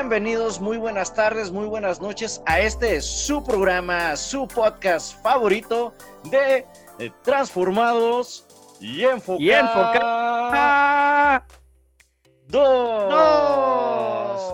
Bienvenidos, muy buenas tardes, muy buenas noches a este su programa, su podcast favorito de Transformados y Enfocados.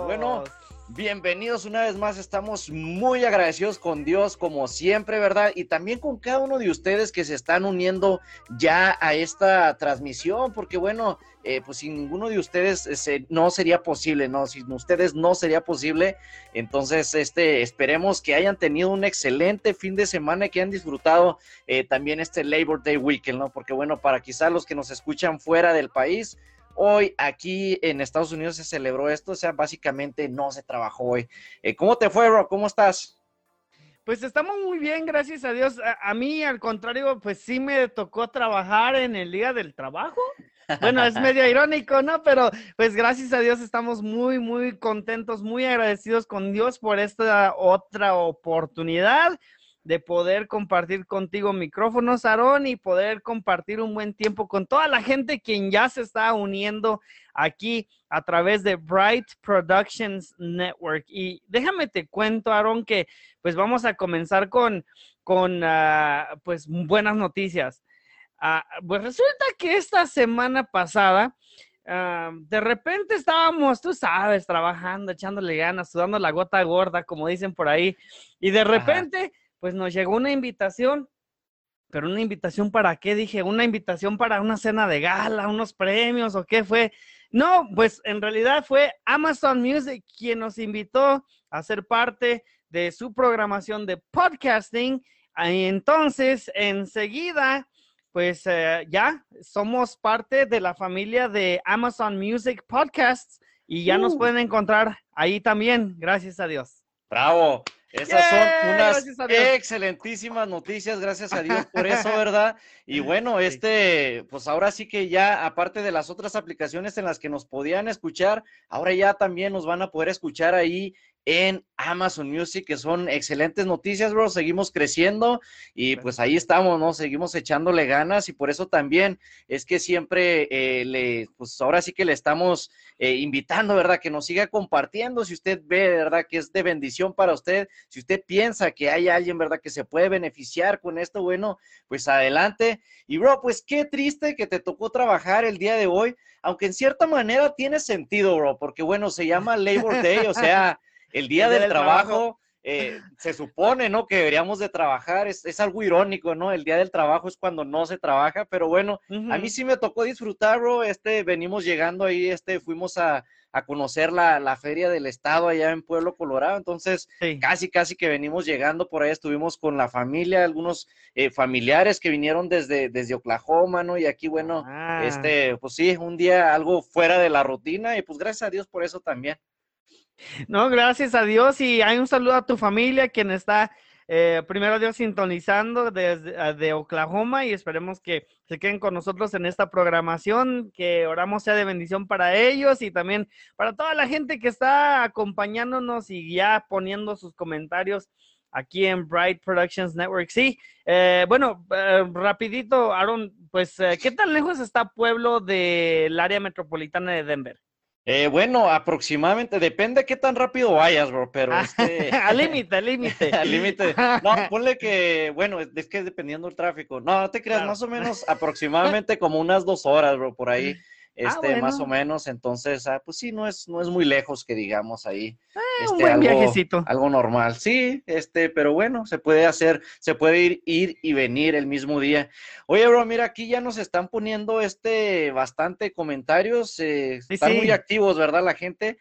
Bueno, bienvenidos una vez más, estamos muy agradecidos con Dios como siempre, ¿verdad? Y también con cada uno de ustedes que se están uniendo ya a esta transmisión, porque bueno, pues sin ninguno de ustedes no sería posible, ¿no? Sin ustedes no sería posible, entonces esperemos que hayan tenido un excelente fin de semana, que hayan disfrutado también este Labor Day Weekend, ¿no? Porque bueno, para quizás los que nos escuchan fuera del país, hoy aquí en Estados Unidos se celebró esto, o sea, básicamente no se trabajó hoy. ¿Cómo te fue, bro? ¿Cómo estás? Pues estamos muy bien, gracias a Dios. A mí, al contrario, pues sí me tocó trabajar en el Día del Trabajo. Bueno, es medio irónico, ¿no? Pero pues gracias a Dios estamos muy, muy contentos, muy agradecidos con Dios por esta otra oportunidad de poder compartir contigo micrófonos, Aarón, y poder compartir un buen tiempo con toda la gente quien ya se está uniendo aquí a través de Bright Productions Network. Y déjame te cuento, Aarón, que pues vamos a comenzar con pues buenas noticias. Pues resulta que esta semana pasada, de repente estábamos, tú sabes, trabajando, echándole ganas, sudando la gota gorda, como dicen por ahí, y de repente... Ajá. Pues nos llegó una invitación, pero ¿una invitación para qué? Dije, ¿una invitación para una cena de gala, unos premios o qué fue? No, pues en realidad fue Amazon Music quien nos invitó a ser parte de su programación de podcasting. Entonces, enseguida, pues ya somos parte de la familia de Amazon Music Podcasts y ya nos pueden encontrar ahí también, gracias a Dios. ¡Bravo! Esas son unas excelentísimas noticias, gracias a Dios por eso, ¿verdad? Y bueno, pues ahora sí que ya, aparte de las otras aplicaciones en las que nos podían escuchar, ahora ya también nos van a poder escuchar ahí en Amazon Music, que son excelentes noticias, bro. Seguimos creciendo y pues ahí estamos, ¿no? Seguimos echándole ganas y por eso también es que siempre pues ahora sí que le estamos invitando, ¿verdad? Que nos siga compartiendo. Si usted ve, ¿verdad? Que es de bendición para usted. Si usted piensa que hay alguien, ¿verdad? Que se puede beneficiar con esto, bueno, pues adelante. Y bro, pues qué triste que te tocó trabajar el día de hoy, aunque en cierta manera tiene sentido, bro, porque bueno, se llama Labor Day, o sea... El día del trabajo. Se supone, ¿no? Que deberíamos de trabajar, es algo irónico, ¿no? El día del trabajo es cuando no se trabaja, pero bueno, a mí sí me tocó disfrutar, bro, venimos llegando ahí, fuimos a conocer la feria del estado allá en Pueblo Colorado, entonces sí. casi que venimos llegando, por ahí estuvimos con la familia, algunos familiares que vinieron desde Oklahoma, ¿no? Y aquí, bueno, pues sí, un día algo fuera de la rutina y pues gracias a Dios por eso también. No, gracias a Dios y hay un saludo a tu familia quien está primero Dios sintonizando desde Oklahoma y esperemos que se queden con nosotros en esta programación, que oramos sea de bendición para ellos y también para toda la gente que está acompañándonos y ya poniendo sus comentarios aquí en Bright Productions Network. Sí, bueno, rapidito, Aarón, pues ¿qué tan lejos está Pueblo del área metropolitana de Denver? Bueno, aproximadamente, depende de qué tan rápido vayas, bro, pero al límite. Al límite. No, ponle que, bueno, es que dependiendo del tráfico. No te creas, claro. Más o menos aproximadamente como unas 2 horas, bro, por ahí. Bueno. Más o menos, entonces, pues sí, no es muy lejos que digamos ahí. Un buen viajecito. Algo normal, sí, pero bueno, se puede hacer, se puede ir y venir el mismo día. Oye, bro, mira, aquí ya nos están poniendo bastante comentarios, están muy activos, ¿verdad? La gente,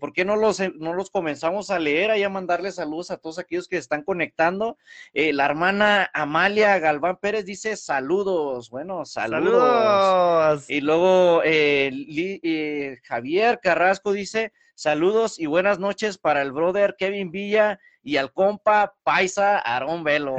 ¿por qué no los comenzamos a leer, ahí a mandarle saludos a todos aquellos que se están conectando? La hermana Amalia Galván Pérez dice saludos, bueno, saludos. Y luego... Javier Carrasco dice saludos y buenas noches para el brother Kevin Villa y al compa paisa Aarón Velo.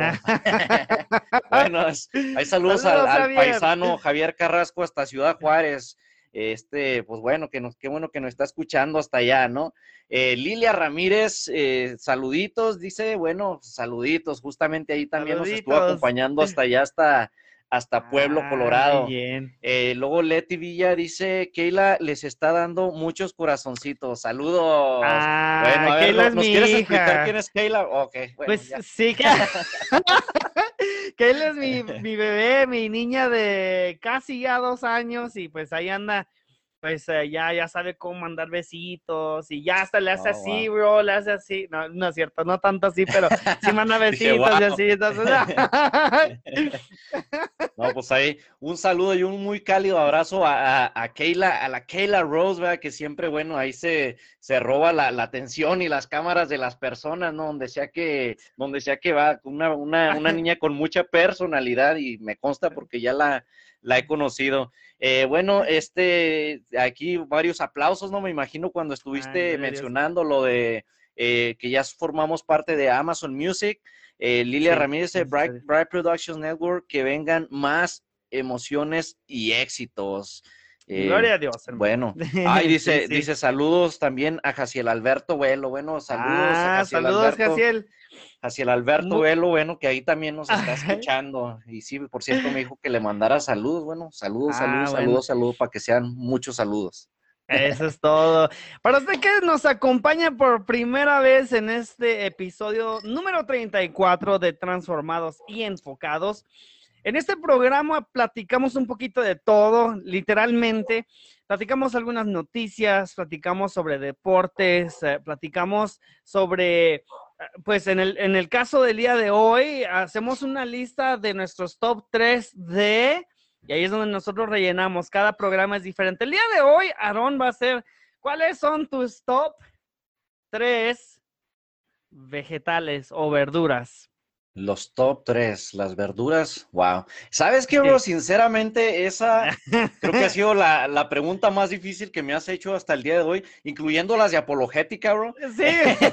Bueno, hay saludos al paisano Javier Carrasco hasta Ciudad Juárez. Pues bueno, qué bueno que nos está escuchando hasta allá, ¿no? Lilia Ramírez, saluditos, dice, bueno, saluditos, justamente ahí también nos estuvo acompañando hasta allá, hasta hasta Pueblo, Colorado. Bien. Luego Leti Villa dice, Keila les está dando muchos corazoncitos. Saludos. Ah, bueno, a ver, ¿nos quieres explicar quién es Keila? Okay, bueno, pues ya. Sí, Keila es mi bebé, mi niña de casi ya 2 años, y pues ahí anda, pues ya sabe cómo mandar besitos, y ya hasta le hace así, wow. Bro, le hace así, no es cierto, no tanto así, pero sí manda besitos. Dije, wow. Y así, entonces, no, pues ahí, un saludo y un muy cálido abrazo a Keila, a la Keila Rose, ¿verdad? Que siempre, bueno, ahí se roba la atención y las cámaras de las personas, ¿no? Donde sea que va, una niña con mucha personalidad, y me consta porque ya la he conocido. Bueno, aquí varios aplausos, ¿no? Me imagino cuando estuviste mencionando lo de que ya formamos parte de Amazon Music. Lilia Ramírez de Bright Productions Network, que vengan más emociones y éxitos. Gloria a Dios, hermano. Bueno, ahí dice, dice saludos también a Jaciel Alberto Velo. Bueno, saludos a Jaciel. Saludos, Alberto. Jaciel. Hacia el Alberto Velo, bueno, que ahí también nos está escuchando. Y sí, por cierto, me dijo que le mandara saludos. Bueno, saludos, saludos, para que sean muchos saludos. Eso es todo. Para usted que nos acompaña por primera vez en este episodio número 34 de Transformados y Enfocados, en este programa platicamos un poquito de todo, literalmente. Platicamos algunas noticias, platicamos sobre deportes, platicamos sobre... Pues en el caso del día de hoy, hacemos una lista de nuestros top 3 de... Y ahí es donde nosotros rellenamos. Cada programa es diferente. El día de hoy, Aarón va a hacer... ¿Cuáles son tus top 3 vegetales o verduras? Los top 3, las verduras, wow. ¿Sabes qué, bro? Sinceramente, esa creo que ha sido la pregunta más difícil que me has hecho hasta el día de hoy, incluyendo las de apologética, bro. Sí.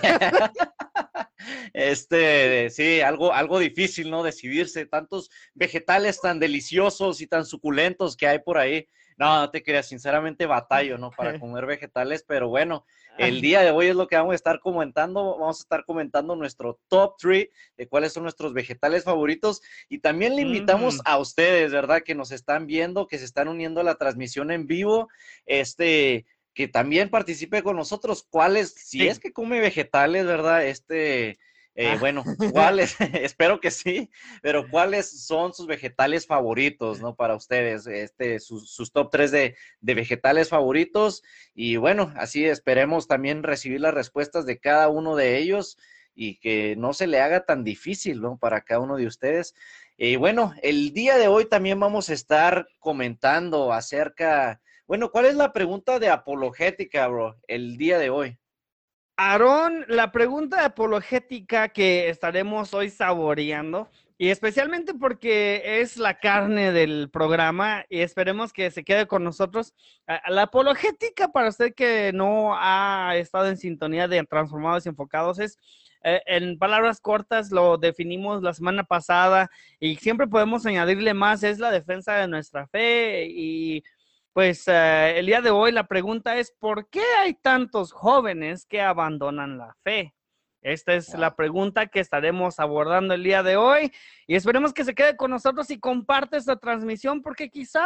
Sí, algo difícil, ¿no? Decidirse, tantos vegetales tan deliciosos y tan suculentos que hay por ahí. No te creas, sinceramente batallo, ¿no? Para comer vegetales, pero bueno, el día de hoy es lo que vamos a estar comentando. Vamos a estar comentando nuestro top 3 de cuáles son nuestros vegetales favoritos. Y también le invitamos a ustedes, ¿verdad? Que nos están viendo, que se están uniendo a la transmisión en vivo. Que también participe con nosotros. ¿Cuáles? Si es que come vegetales, ¿verdad? Bueno, ¿cuáles? Espero que sí, pero ¿cuáles son sus vegetales favoritos, no? Para ustedes, sus top 3 de vegetales favoritos. Y bueno, así esperemos también recibir las respuestas de cada uno de ellos y que no se le haga tan difícil, ¿no? Para cada uno de ustedes. Y bueno, el día de hoy también vamos a estar comentando acerca... Bueno, ¿cuál es la pregunta de apologética, bro, el día de hoy? Aarón, la pregunta apologética que estaremos hoy saboreando, y especialmente porque es la carne del programa, y esperemos que se quede con nosotros. La apologética, para usted que no ha estado en sintonía de Transformados y Enfocados, es, en palabras cortas, lo definimos la semana pasada, y siempre podemos añadirle más, es la defensa de nuestra fe. Y... Pues el día de hoy la pregunta es, ¿por qué hay tantos jóvenes que abandonan la fe? Esta es la pregunta que estaremos abordando el día de hoy, y esperemos que se quede con nosotros y comparte esta transmisión, porque quizá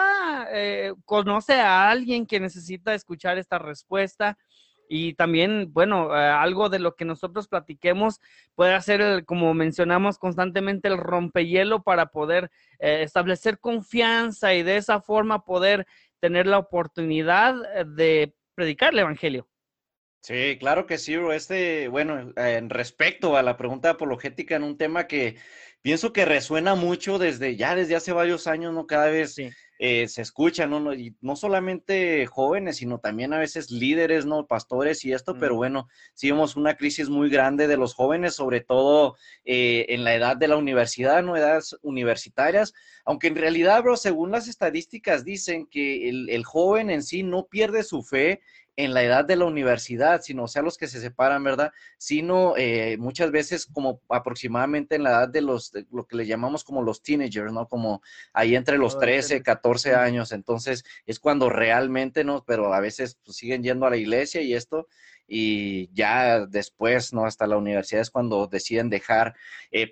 conoce a alguien que necesita escuchar esta respuesta. Y también, bueno, algo de lo que nosotros platiquemos puede hacer, como mencionamos constantemente, el rompehielo para poder establecer confianza, y de esa forma poder tener la oportunidad de predicar el evangelio. Sí, claro que sí, bro. Bueno, en respecto a la pregunta apologética, en un tema que pienso que resuena mucho desde hace varios años, ¿no? Cada vez se escucha, ¿no? Y no solamente jóvenes, sino también a veces líderes, ¿no? Pastores y esto, pero bueno, sí vemos una crisis muy grande de los jóvenes, sobre todo en la edad de la universidad, ¿no? Edades universitarias, aunque en realidad, bro, según las estadísticas dicen que el joven en sí no pierde su fe en la edad de la universidad, sino, o sea, los que se separan, ¿verdad? Sino muchas veces como aproximadamente en la edad de lo que le llamamos como los teenagers, ¿no? Como ahí entre los 13, 14 años, entonces es cuando realmente, ¿no? Pero a veces pues, siguen yendo a la iglesia y esto, y ya después, ¿no? Hasta la universidad es cuando deciden dejar,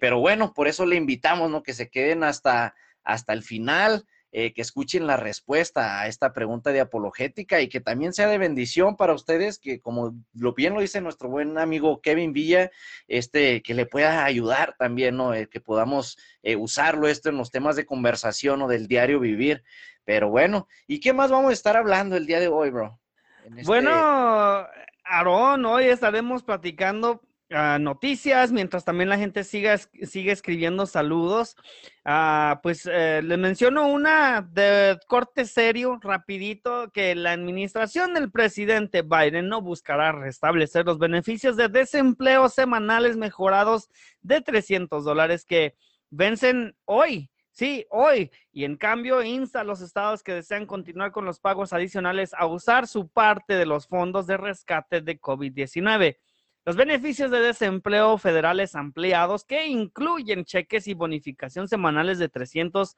pero bueno, por eso le invitamos, ¿no? Que se queden hasta hasta el final, que escuchen la respuesta a esta pregunta de apologética y que también sea de bendición para ustedes, que como bien lo dice nuestro buen amigo Kevin Villa, que le pueda ayudar también, ¿no? Que podamos usarlo en los temas de conversación o del diario vivir. Pero bueno, ¿y qué más vamos a estar hablando el día de hoy, bro? Bueno, Aarón, hoy estaremos platicando noticias, mientras también la gente sigue escribiendo saludos. Les menciono una de corte serio, rapidito, que la administración del presidente Biden no buscará restablecer los beneficios de desempleo semanales mejorados de $300 que vencen hoy. Sí, hoy. Y en cambio, insta a los estados que desean continuar con los pagos adicionales a usar su parte de los fondos de rescate de COVID-19. Los beneficios de desempleo federales ampliados, que incluyen cheques y bonificación semanales de $300,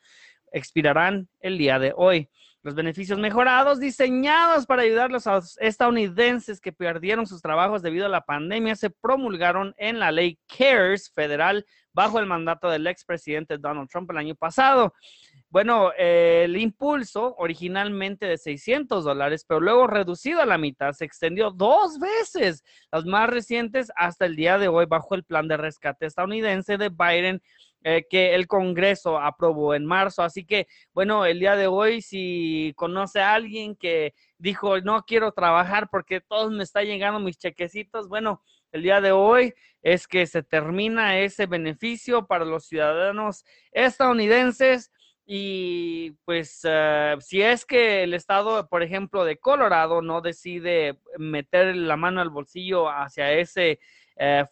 expirarán el día de hoy. Los beneficios mejorados, diseñados para ayudar a los estadounidenses que perdieron sus trabajos debido a la pandemia, se promulgaron en la ley CARES federal bajo el mandato del expresidente Donald Trump el año pasado. Bueno, el impulso originalmente de $600, pero luego reducido a la mitad, se extendió 2 veces, las más recientes hasta el día de hoy, bajo el plan de rescate estadounidense de Biden, que el Congreso aprobó en marzo. Así que, bueno, el día de hoy, si conoce a alguien que dijo, no quiero trabajar porque todos me están llegando mis chequecitos, bueno, el día de hoy es que se termina ese beneficio para los ciudadanos estadounidenses. Y pues si es que el estado, por ejemplo, de Colorado no decide meter la mano al bolsillo hacia ese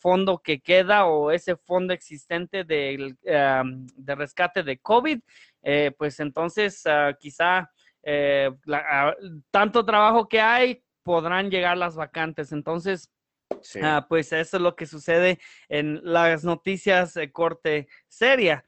fondo que queda o ese fondo existente de rescate de COVID, pues entonces quizá tanto trabajo que hay podrán llegar las vacantes. Entonces, sí. Pues eso es lo que sucede en las noticias de corte seria.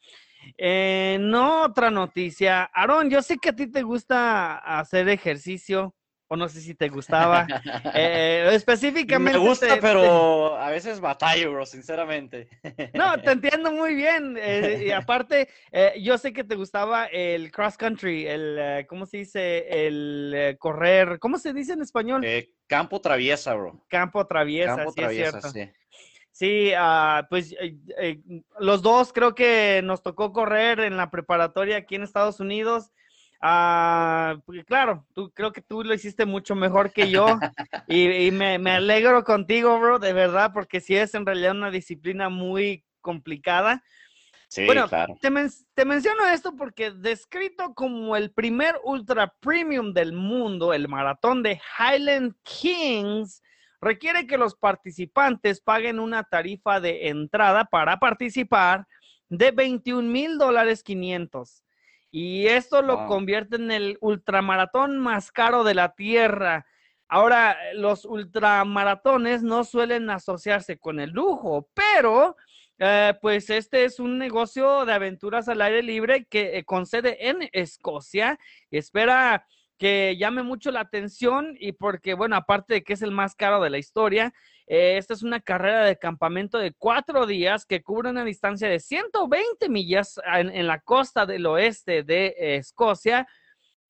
No, otra noticia. Aarón, yo sé que a ti te gusta hacer ejercicio, o no sé si te gustaba. Específicamente. Me gusta, pero a veces batallo, bro, sinceramente. No, te entiendo muy bien. Y aparte, yo sé que te gustaba el cross country, ¿cómo se dice? El correr, ¿cómo se dice en español? Campo traviesa, bro. Campo traviesa, campo traviesa, es cierto. Sí. Sí, los dos creo que nos tocó correr en la preparatoria aquí en Estados Unidos. Claro, creo que tú lo hiciste mucho mejor que yo y me alegro contigo, bro, de verdad, porque sí es en realidad una disciplina muy complicada. Sí, bueno, claro. Te menciono esto porque descrito como el primer ultra premium del mundo, el maratón de Highland Kings requiere que los participantes paguen una tarifa de entrada para participar de $21,500. Y esto lo convierte en el ultramaratón más caro de la tierra. Ahora, los ultramaratones no suelen asociarse con el lujo, pero pues este es un negocio de aventuras al aire libre que con sede en Escocia espera que llame mucho la atención y porque, bueno, aparte de que es el más caro de la historia, esta es una carrera de campamento de 4 días que cubre una distancia de 120 millas en la costa del oeste de Escocia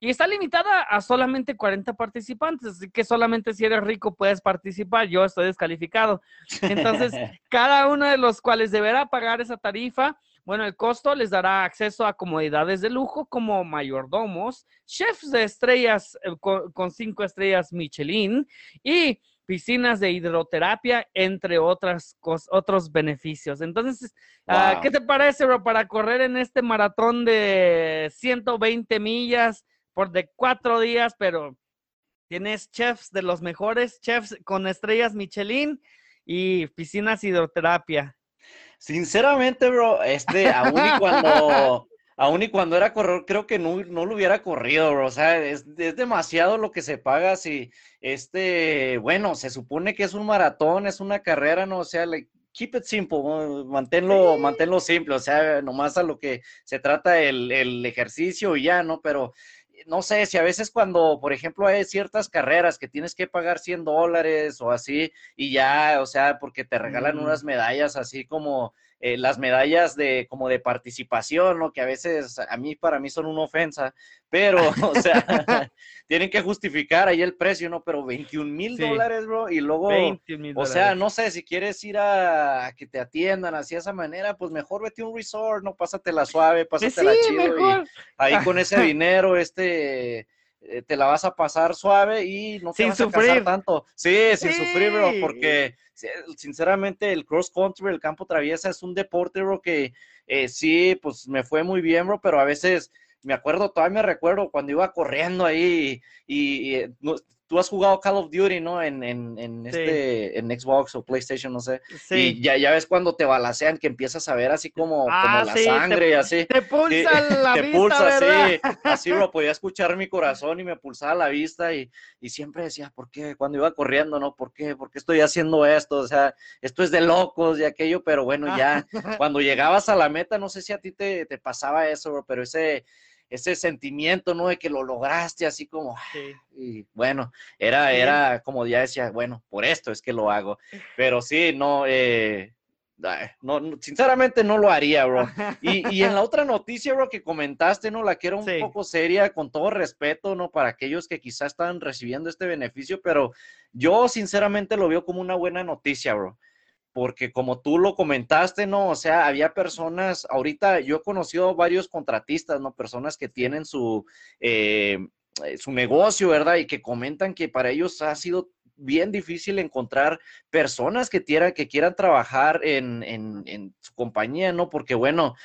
y está limitada a solamente 40 participantes, así que solamente si eres rico puedes participar, yo estoy descalificado. Entonces, cada uno de los cuales deberá pagar esa tarifa. Bueno, el costo les dará acceso a comodidades de lujo como mayordomos, chefs de estrellas con 5 estrellas Michelin y piscinas de hidroterapia, entre otros beneficios. Entonces, ¿qué te parece, bro, para correr en este maratón de 120 millas por de 4 días, pero tienes chefs de los mejores, chefs con estrellas Michelin y piscinas hidroterapia? Sinceramente, bro, aún y cuando era corredor, creo que no lo hubiera corrido, bro. O sea, es demasiado lo que se paga si, bueno, se supone que es un maratón, es una carrera, ¿no? O sea, keep it simple, manténlo simple, o sea, nomás a lo que se trata el ejercicio y ya, ¿no? Pero no sé, si a veces cuando, por ejemplo, hay ciertas carreras que tienes que pagar $100 o así, y ya, o sea, porque te regalan unas medallas así como las medallas de como de participación, ¿no? Que a veces para mí son una ofensa, pero, o sea, tienen que justificar ahí el precio, ¿no? Pero $21,000, bro, y luego, o sea, no sé, si quieres ir a que te atiendan así de esa manera, pues mejor vete a un resort, ¿no? Pásatela suave, pásatela chido, y ahí con ese dinero, te la vas a pasar suave y no te vas a cansar tanto. Sin sufrir, bro, porque sinceramente el cross country, el campo traviesa es un deporte, bro, que sí, pues me fue muy bien, bro, pero a veces todavía me recuerdo cuando iba corriendo ahí y no, tú has jugado Call of Duty, ¿no? En Xbox o PlayStation, no sé. Sí. Y ya ves cuando te balacean que empiezas a ver así como la sangre y así. Te pulsa la vista, ¿verdad? Así lo podía escuchar mi corazón y me pulsaba la vista y siempre decía, ¿por qué? Cuando iba corriendo, ¿no? ¿Por qué? ¿Por qué estoy haciendo esto? O sea, esto es de locos y aquello, pero bueno, ya cuando llegabas a la meta, no sé si a ti te pasaba eso, bro, pero ese sentimiento, ¿no? De que lo lograste, así como, y bueno, era como ya decía, bueno, por esto es que lo hago, pero sí, no, sinceramente no lo haría, bro. Y en la otra noticia, bro, que comentaste, ¿no? La que era un poco seria, con todo respeto, ¿no? Para aquellos que quizás están recibiendo este beneficio, pero yo sinceramente lo veo como una buena noticia, bro. Porque como tú lo comentaste, ¿no? O sea, había personas, ahorita yo he conocido varios contratistas, ¿no? Personas que tienen su negocio, ¿verdad? Y que comentan que para ellos ha sido bien difícil encontrar personas que quieran trabajar en su compañía, ¿no? Porque, bueno,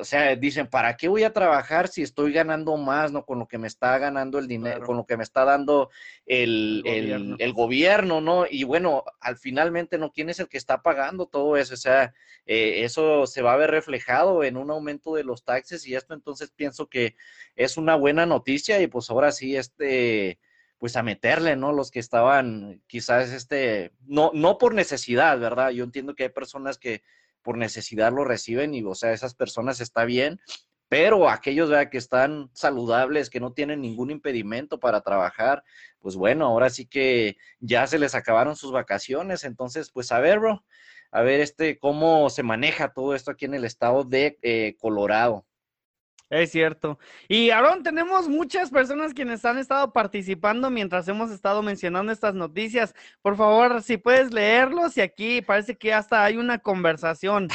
o sea, dicen, ¿para qué voy a trabajar si estoy ganando más, ¿no? Con lo que me está ganando el dinero, claro. Con lo que me está dando el gobierno, ¿no? Y bueno, finalmente, ¿no? ¿Quién es el que está pagando todo eso? O sea, eso se va a ver reflejado en un aumento de los taxes y esto, entonces, pienso que es una buena noticia y, pues, ahora sí, pues a meterle, ¿no? Los que estaban quizás no por necesidad, ¿verdad? Yo entiendo que hay personas que por necesidad lo reciben y, o sea, esas personas está bien, pero aquellos, ¿verdad? Que están saludables, que no tienen ningún impedimento para trabajar, pues bueno, ahora sí que ya se les acabaron sus vacaciones, entonces, pues a ver, bro, a ver cómo se maneja todo esto aquí en el estado de Colorado. Es cierto. Y Aarón, tenemos muchas personas quienes han estado participando mientras hemos estado mencionando estas noticias. Por favor, si puedes leerlos, y aquí parece que hasta hay una conversación.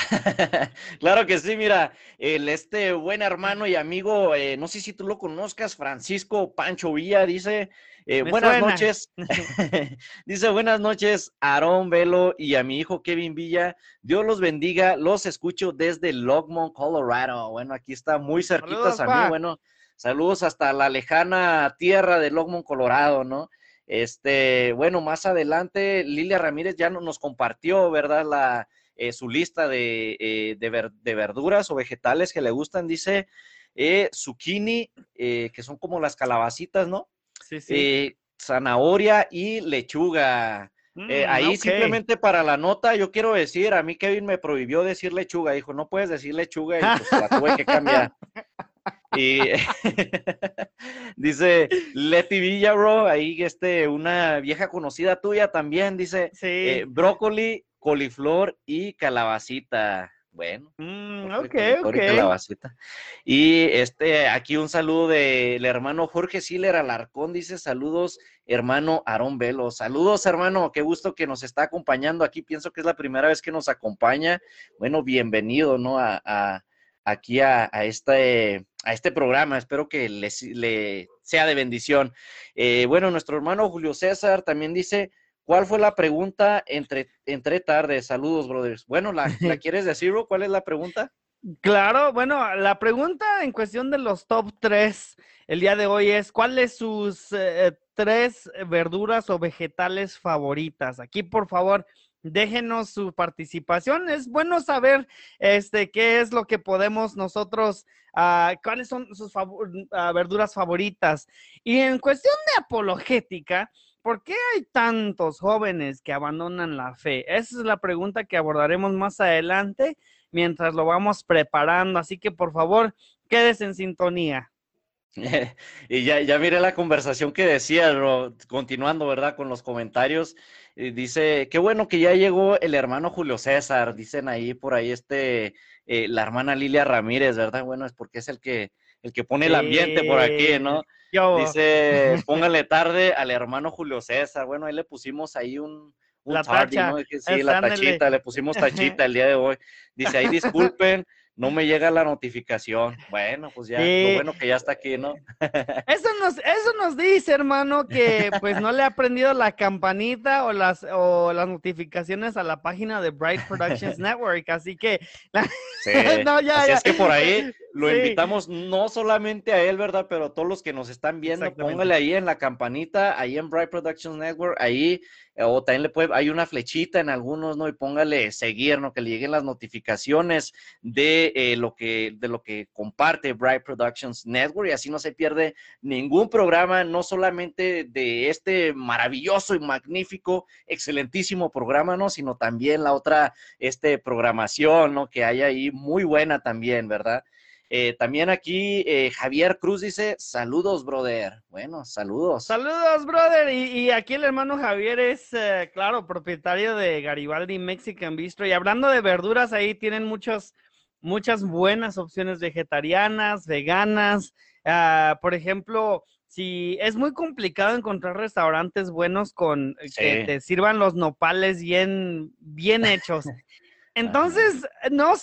Claro que sí, mira, este buen hermano y amigo, no sé si tú lo conozcas, Francisco Pancho Villa, dice... Buenas noches, dice buenas noches Aarón Velo y a mi hijo Kevin Villa, Dios los bendiga, los escucho desde Longmont, Colorado. Bueno, aquí está muy cerquitas mí, bueno, saludos hasta la lejana tierra de Longmont, Colorado, ¿no? Bueno, más adelante Lilia Ramírez ya nos compartió, ¿verdad? Su lista de verduras o vegetales que le gustan, dice zucchini, que son como las calabacitas, ¿no? Sí. Zanahoria y lechuga. Simplemente para la nota, yo quiero decir, a mí Kevin me prohibió decir lechuga, dijo, no puedes decir lechuga, y pues la tuve que cambiar. Y dice Leti Villa, bro, ahí una vieja conocida tuya también, dice, brócoli, coliflor y calabacita. Bueno, calabacita. Y aquí un saludo del hermano Jorge Siller Alarcón, dice, saludos, hermano Aarón Velo. Saludos, hermano, qué gusto que nos está acompañando aquí, pienso que es la primera vez que nos acompaña. Bueno, bienvenido, ¿no? Aquí a este programa, espero que le sea de bendición. Bueno, nuestro hermano Julio César también dice... ¿Cuál fue la pregunta entre tardes? Saludos, brothers. Bueno, ¿la quieres decir, bro? ¿Cuál es la pregunta? Claro, bueno, la pregunta en cuestión de los top 3 el día de hoy es, ¿cuáles sus 3 verduras o vegetales favoritas? Aquí, por favor, déjenos su participación. Es bueno saber qué es lo que podemos nosotros, cuáles son sus verduras favoritas. Y en cuestión de apologética... ¿Por qué hay tantos jóvenes que abandonan la fe? Esa es la pregunta que abordaremos más adelante mientras lo vamos preparando. Así que, por favor, quédese en sintonía. Y ya miré la conversación que decía, continuando, ¿verdad? Con los comentarios. Dice, qué bueno que ya llegó el hermano Julio César, dicen ahí por ahí la hermana Lilia Ramírez, ¿verdad? Bueno, es porque es el que pone el ambiente por aquí, ¿no? Dice, póngale tarde al hermano Julio César. Bueno, ahí le pusimos ahí un la tardy, tacha, ¿no? Sí, la tachita, le pusimos tachita el día de hoy. Dice, ahí disculpen, no me llega la notificación. Bueno, pues ya, sí. Lo bueno que ya está aquí, ¿no? Eso nos dice, hermano, que pues no le ha prendido la campanita o las notificaciones a la página de Bright Productions Network, así que... Sí, no, ya. Es que por ahí lo invitamos no solamente a él, ¿verdad? Pero a todos los que nos están viendo, póngale ahí en la campanita, ahí en Bright Productions Network, ahí... O también hay una flechita en algunos, ¿no? Y póngale seguir, ¿no? Que le lleguen las notificaciones de lo que comparte Bright Productions Network, y así no se pierde ningún programa, no solamente de este maravilloso y magnífico, excelentísimo programa, ¿no? Sino también la otra programación, ¿no? Que hay ahí muy buena también, ¿verdad? También aquí Javier Cruz dice, saludos, brother. Bueno, saludos. Saludos, brother. Y aquí el hermano Javier es, claro, propietario de Garibaldi Mexican Bistro. Y hablando de verduras, ahí tienen muchas buenas opciones vegetarianas, veganas. Por ejemplo, si es muy complicado encontrar restaurantes buenos con que te sirvan los nopales bien hechos. Entonces, no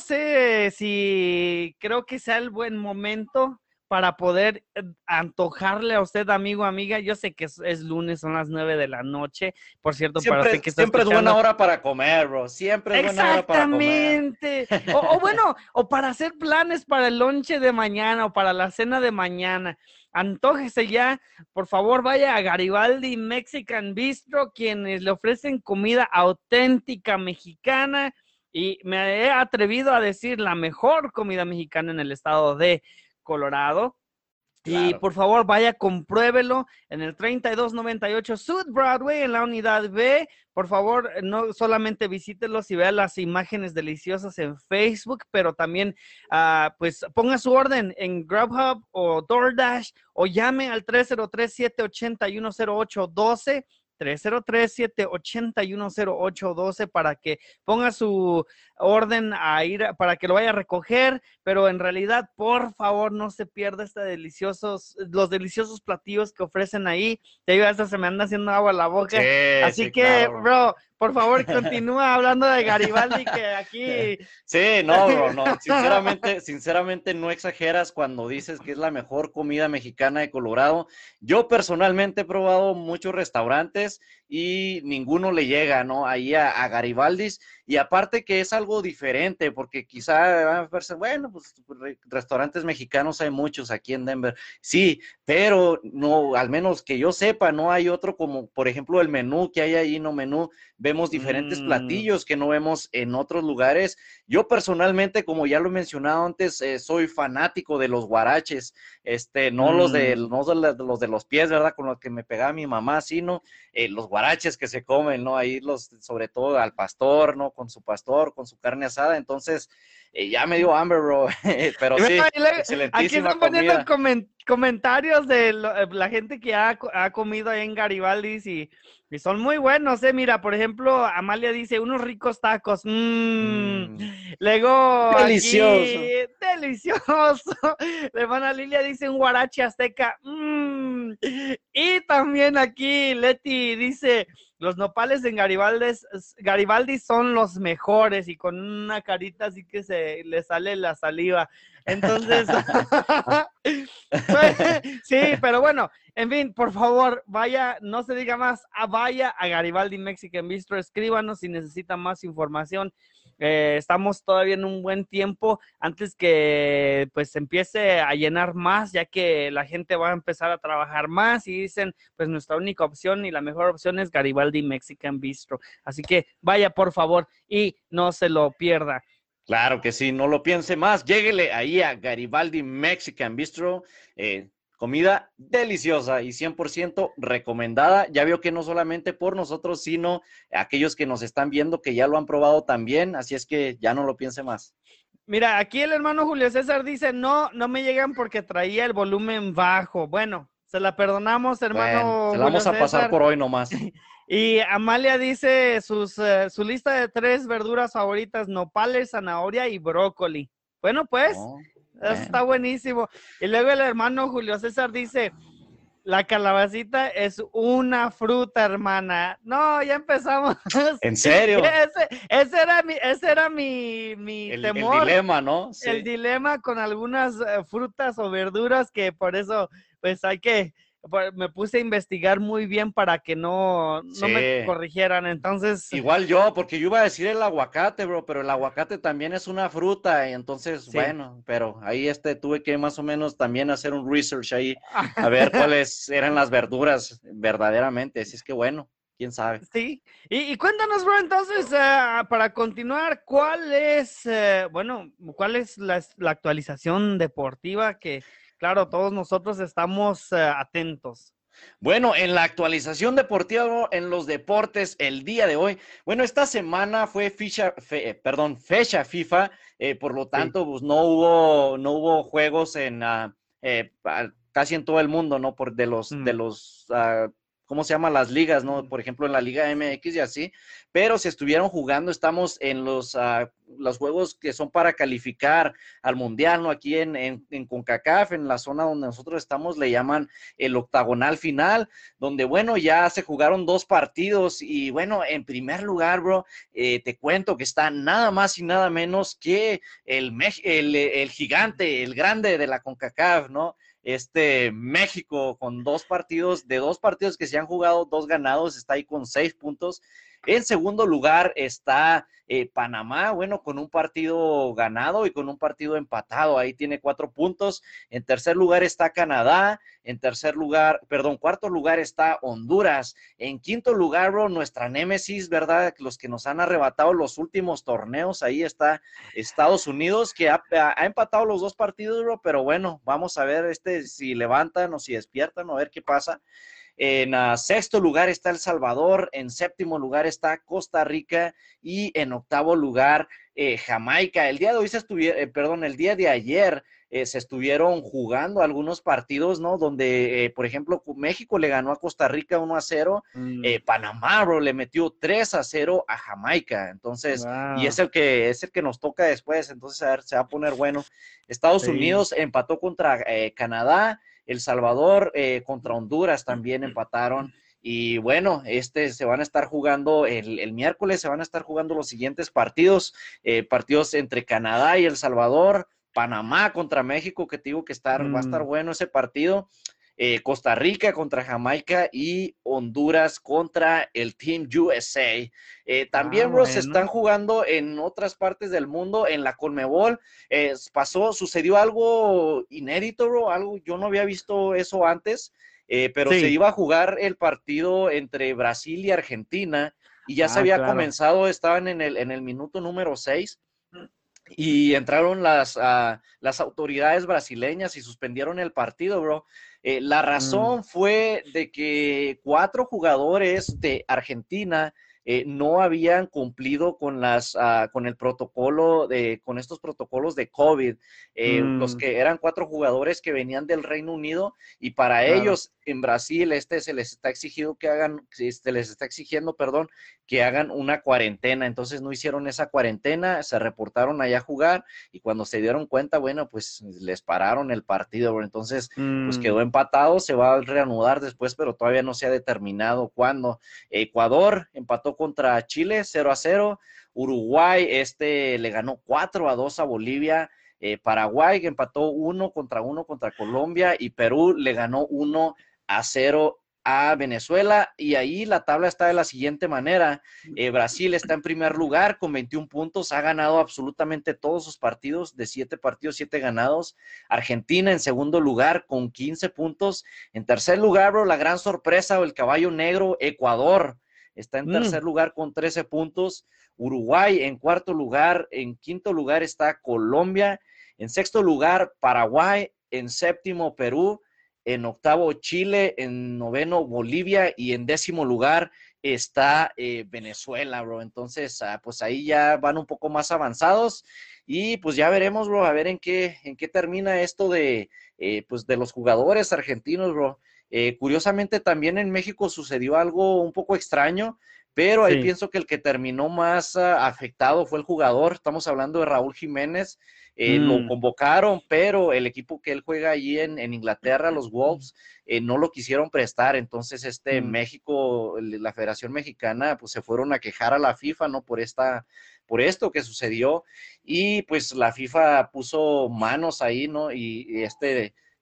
sé si creo que sea el buen momento para poder antojarle a usted, amigo, amiga. Yo sé que es lunes, son las 9 de la noche. Por cierto, siempre es buena hora para comer, bro. Siempre es buena hora para comer. Exactamente. O bueno, o para hacer planes para el lonche de mañana o para la cena de mañana. Antójese ya, por favor, vaya a Garibaldi Mexican Bistro, quienes le ofrecen comida auténtica mexicana. Y me he atrevido a decir la mejor comida mexicana en el estado de Colorado. Claro. Y por favor, vaya, compruébelo en el 3298 South Broadway, en la unidad B. Por favor, no solamente visítelos y vea las imágenes deliciosas en Facebook, pero también pues ponga su orden en Grubhub o DoorDash, o llame al 303-781-0812. 303-781-0812 para que ponga su orden a ir, para que lo vaya a recoger, pero en realidad, por favor, no se pierda los deliciosos platillos que ofrecen ahí. Te digo, hasta se me anda haciendo agua la boca. Sí, Así que, claro. Bro, por favor, continúa hablando de Garibaldi, que aquí... Sí, no, bro, no. Sinceramente no exageras cuando dices que es la mejor comida mexicana de Colorado. Yo personalmente he probado muchos restaurantes y ninguno le llega, ¿no? Ahí a Garibaldi's. Y aparte que es algo diferente, porque quizá van a verse, bueno, pues restaurantes mexicanos hay muchos aquí en Denver. Sí, pero no, al menos que yo sepa, no hay otro como, por ejemplo, el menú que hay ahí, no menú. Vemos diferentes platillos que no vemos en otros lugares. Yo personalmente, como ya lo he mencionado antes, soy fanático de los guaraches, no los de los pies, ¿verdad? Con los que me pegaba mi mamá, sino los guaraches que se comen, ¿no? Ahí sobre todo al pastor, ¿no? Con su pastor, con su carne asada. Entonces, ya me dio hambre, bro. Pero sí, excelentísima. Aquí están poniendo comentarios de la gente que ha comido ahí en Garibaldi's y son muy buenos, ¿eh? Mira, por ejemplo, Amalia dice, unos ricos tacos. Luego, delicioso. Aquí, delicioso. La hermana Lilia dice, un guarache azteca. Y también aquí Leti dice... Los nopales en Garibaldi son los mejores, y con una carita así que se le sale la saliva. Entonces, sí, pero bueno, en fin, por favor, vaya, no se diga más, vaya a Garibaldi Mexican Bistro, escríbanos si necesita más información. Estamos todavía en un buen tiempo antes que pues empiece a llenar más, ya que la gente va a empezar a trabajar más y dicen, pues nuestra única opción y la mejor opción es Garibaldi Mexican Bistro. Así que vaya, por favor, y no se lo pierda. Claro que sí, no lo piense más, lléguele ahí a Garibaldi Mexican Bistro. Comida deliciosa y 100% recomendada. Ya veo que no solamente por nosotros, sino aquellos que nos están viendo que ya lo han probado también. Así es que ya no lo piense más. Mira, aquí el hermano Julio César dice, no me llegan porque traía el volumen bajo. Bueno, se la perdonamos, hermano Julio César. Se la vamos a pasar por hoy nomás. Y Amalia dice su lista de 3 verduras favoritas: nopales, zanahoria y brócoli. Bueno, pues, está buenísimo. Y luego el hermano Julio César dice: la calabacita es una fruta, hermana. No, ya empezamos. ¿En serio? Ese era mi temor. El dilema, ¿no? Sí. El dilema con algunas frutas o verduras, que por eso, pues, hay que... me puse a investigar muy bien para que no me corrigieran, entonces... Igual yo, porque yo iba a decir el aguacate, bro, pero el aguacate también es una fruta, y entonces, sí, bueno, pero ahí tuve que más o menos también hacer un research ahí, a ver cuáles eran las verduras verdaderamente, así es que bueno, quién sabe. Sí, y cuéntanos, bro, entonces, para continuar, ¿cuál es la actualización deportiva que... Claro, todos nosotros estamos atentos. Bueno, en la actualización deportiva, en los deportes, el día de hoy. Bueno, esta semana fue fecha FIFA, por lo tanto, sí, pues no hubo juegos en casi en todo el mundo, ¿no? Por ¿cómo se llama? Las ligas, ¿no? Por ejemplo, en la Liga MX y así, pero se estuvieron jugando, estamos en los juegos que son para calificar al Mundial, ¿no? Aquí en CONCACAF, en la zona donde nosotros estamos, le llaman el octagonal final, donde, bueno, ya se jugaron 2 partidos y, bueno, en primer lugar, bro, te cuento que está nada más y nada menos que el gigante, el grande de la CONCACAF, ¿no? México, con 2 partidos, de 2 partidos que se han jugado, 2 ganados, está ahí con 6 puntos. En segundo lugar está Panamá, bueno, con un partido ganado y con un partido empatado, ahí tiene 4 puntos. En tercer lugar está Canadá, cuarto lugar está Honduras. En quinto lugar, bro, nuestra némesis, ¿verdad? Los que nos han arrebatado los últimos torneos, ahí está Estados Unidos, que ha empatado los 2 partidos, bro, pero bueno, vamos a ver si levantan o si despiertan, a ver qué pasa. En sexto lugar está El Salvador, en séptimo lugar está Costa Rica y en octavo lugar Jamaica. El día de ayer se estuvieron jugando algunos partidos, ¿no? Donde, por ejemplo, México le ganó a Costa Rica 1-0, Panamá, bro, le metió 3-0 a Jamaica, entonces, wow, y es el que nos toca después, entonces a ver, se va a poner bueno. Estados Unidos empató contra Canadá. El Salvador contra Honduras también empataron. Y bueno, se van a estar jugando el miércoles, se van a estar jugando los siguientes partidos. Partidos entre Canadá y El Salvador. Panamá contra México, que te digo que va a estar bueno ese partido. Costa Rica contra Jamaica y Honduras contra el Team USA. También, bro, se están jugando en otras partes del mundo, en la Conmebol. Sucedió algo inédito, bro, yo no había visto eso antes, pero se iba a jugar el partido entre Brasil y Argentina, y ya se había comenzado, estaban en el minuto número 6. Y entraron las autoridades brasileñas y suspendieron el partido, bro. La razón fue de que 4 jugadores de Argentina no habían cumplido con estos protocolos de COVID, los que eran 4 jugadores que venían del Reino Unido, y para ellos en Brasil se les está exigiendo, perdón, que hagan una cuarentena, entonces no hicieron esa cuarentena, se reportaron allá a jugar, y cuando se dieron cuenta, bueno, pues les pararon el partido, bro. Entonces, pues quedó empatado, se va a reanudar después, pero todavía no se ha determinado cuándo. Ecuador empató contra Chile 0-0, Uruguay le ganó 4-2 a Bolivia, Paraguay empató 1-1 contra Colombia, y Perú le ganó 1-0 a Venezuela, y ahí la tabla está de la siguiente manera. Brasil está en primer lugar con 21 puntos, ha ganado absolutamente todos sus partidos, de 7 partidos, 7 ganados. Argentina en segundo lugar con 15 puntos. En tercer lugar, bro, la gran sorpresa, el caballo negro, Ecuador, está en tercer lugar con 13 puntos, Uruguay en cuarto lugar, en quinto lugar está Colombia, en sexto lugar Paraguay, en séptimo Perú, en octavo Chile, en noveno Bolivia y en décimo lugar está Venezuela, bro. Entonces, pues ahí ya van un poco más avanzados. Y pues ya veremos, bro, a ver en qué termina esto de los jugadores argentinos, bro. Curiosamente también en México sucedió algo un poco extraño, pero ahí pienso que el que terminó más afectado fue el jugador. Estamos hablando de Raúl Jiménez. Lo convocaron, pero el equipo que él juega allí en Inglaterra, los Wolves, no lo quisieron prestar. Entonces México, la Federación Mexicana, pues se fueron a quejar a la FIFA, ¿no? Por esto que sucedió, y pues la FIFA puso manos ahí, ¿no? Y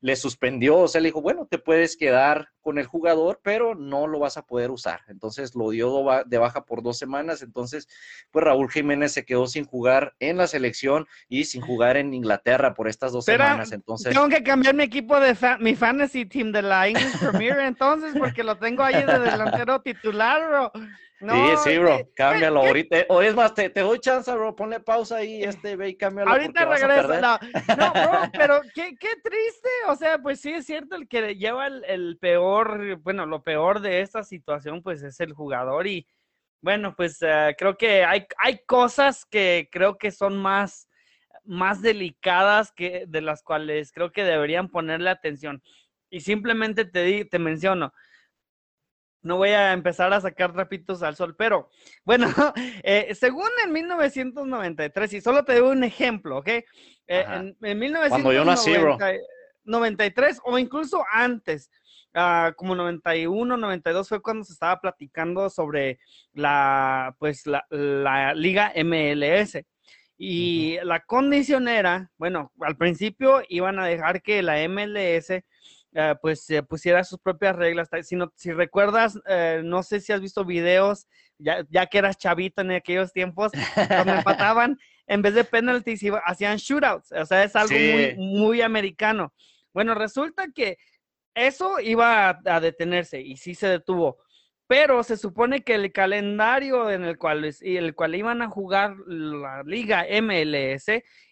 le suspendió, o sea, le dijo, bueno, te puedes quedar con el jugador, pero no lo vas a poder usar. Entonces lo dio de baja por 2 semanas, entonces pues Raúl Jiménez se quedó sin jugar en la selección y sin jugar en Inglaterra por estas 2 semanas. Entonces tengo que cambiar mi equipo de mi fantasy team de la English Premier, entonces, porque lo tengo ahí de delantero titular, bro. No, sí, bro, cámbialo ahorita. O es más, te doy chance, bro, ponle pausa ahí, ve y cámbialo. Ahorita regresa. No, bro, pero qué triste. O sea, pues sí es cierto, el que lleva el peor, bueno, lo peor de esta situación, pues es el jugador. Y bueno, pues creo que hay cosas que creo que son más delicadas de las cuales creo que deberían ponerle atención. Y simplemente te menciono, no voy a empezar a sacar trapitos al sol, pero bueno, según en 1993, y solo te doy un ejemplo, ¿ok? En 1993 o incluso antes, como 91, 92 fue cuando se estaba platicando sobre la Liga MLS. Y la condición era, bueno, al principio iban a dejar que la MLS... pusiera sus propias reglas. Si recuerdas, no sé si has visto videos, ya que eras chavito en aquellos tiempos, cuando empataban, en vez de penalties, hacían shootouts. O sea, es algo muy, muy americano. Bueno, resulta que eso iba a detenerse, y sí se detuvo. Pero se supone que el calendario en el cual iban a jugar la Liga MLS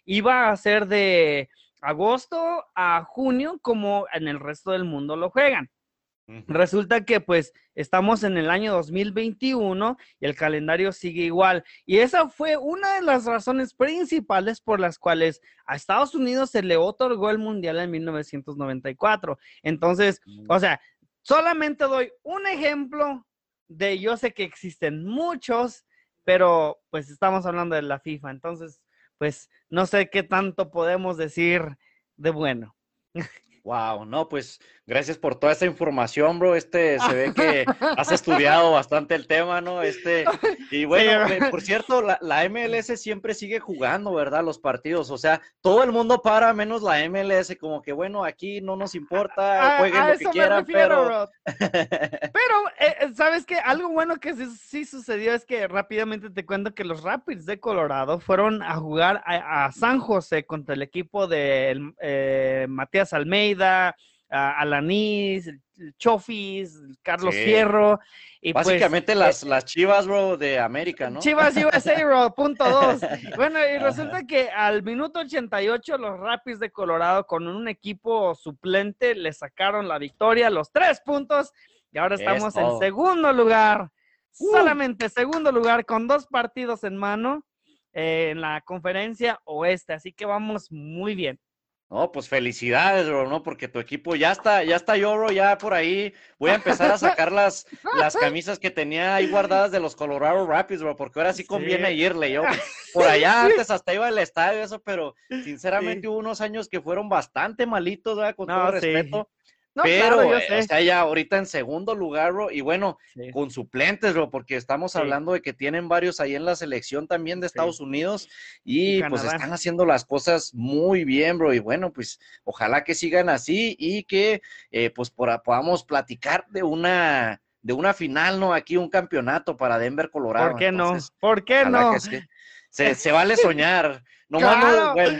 iba a ser de agosto a junio, como en el resto del mundo lo juegan. Resulta que pues estamos en el año 2021 y el calendario sigue igual, y esa fue una de las razones principales por las cuales a Estados Unidos se le otorgó el Mundial en 1994. Entonces, o sea, solamente doy un ejemplo de, yo sé que existen muchos, pero pues estamos hablando de la FIFA, entonces pues no sé qué tanto podemos decir de bueno. Wow, no, pues gracias por toda esta información, bro. Se ve que has estudiado bastante el tema, ¿no? Y bueno, sí, por cierto, la MLS siempre sigue jugando, ¿verdad? Los partidos, o sea, todo el mundo para, menos la MLS, como que bueno, aquí no nos importa, jueguen lo que quieran, pero... Pero, ¿sabes qué? Algo bueno que sí sucedió es que rápidamente te cuento que los Rapids de Colorado fueron a jugar a San José contra el equipo de Matías Almeida, Alanís, Chofis, Carlos Fierro. Y básicamente pues, las Chivas, bro, de América, ¿no? Chivas USA, bro, .2. Bueno, y resulta que al minuto 88 los Rapids de Colorado, con un equipo suplente, le sacaron la victoria, los 3 puntos, y ahora estamos en segundo lugar, solamente segundo lugar, con 2 partidos en mano, en la conferencia oeste, así que vamos muy bien. No, pues felicidades, bro, ¿no? Porque tu equipo ya está yo, bro, ya por ahí voy a empezar a sacar las camisas que tenía ahí guardadas de los Colorado Rapids, bro, porque ahora sí conviene irle. Yo por allá antes hasta iba al estadio, eso, pero sinceramente hubo unos años que fueron bastante malitos, ¿verdad? Con todo respeto. No, pero, claro, o sea, ya ahorita en segundo lugar, bro, y bueno, con suplentes, bro, porque estamos hablando de que tienen varios ahí en la selección también de Estados Unidos, y pues Canadá. Están haciendo las cosas muy bien, bro, y bueno, pues ojalá que sigan así y que pues podamos platicar de una final, ¿no? Aquí un campeonato para Denver, Colorado. ¿Por qué entonces, no? ¿Por qué no? Que se vale soñar. No, claro. Bueno.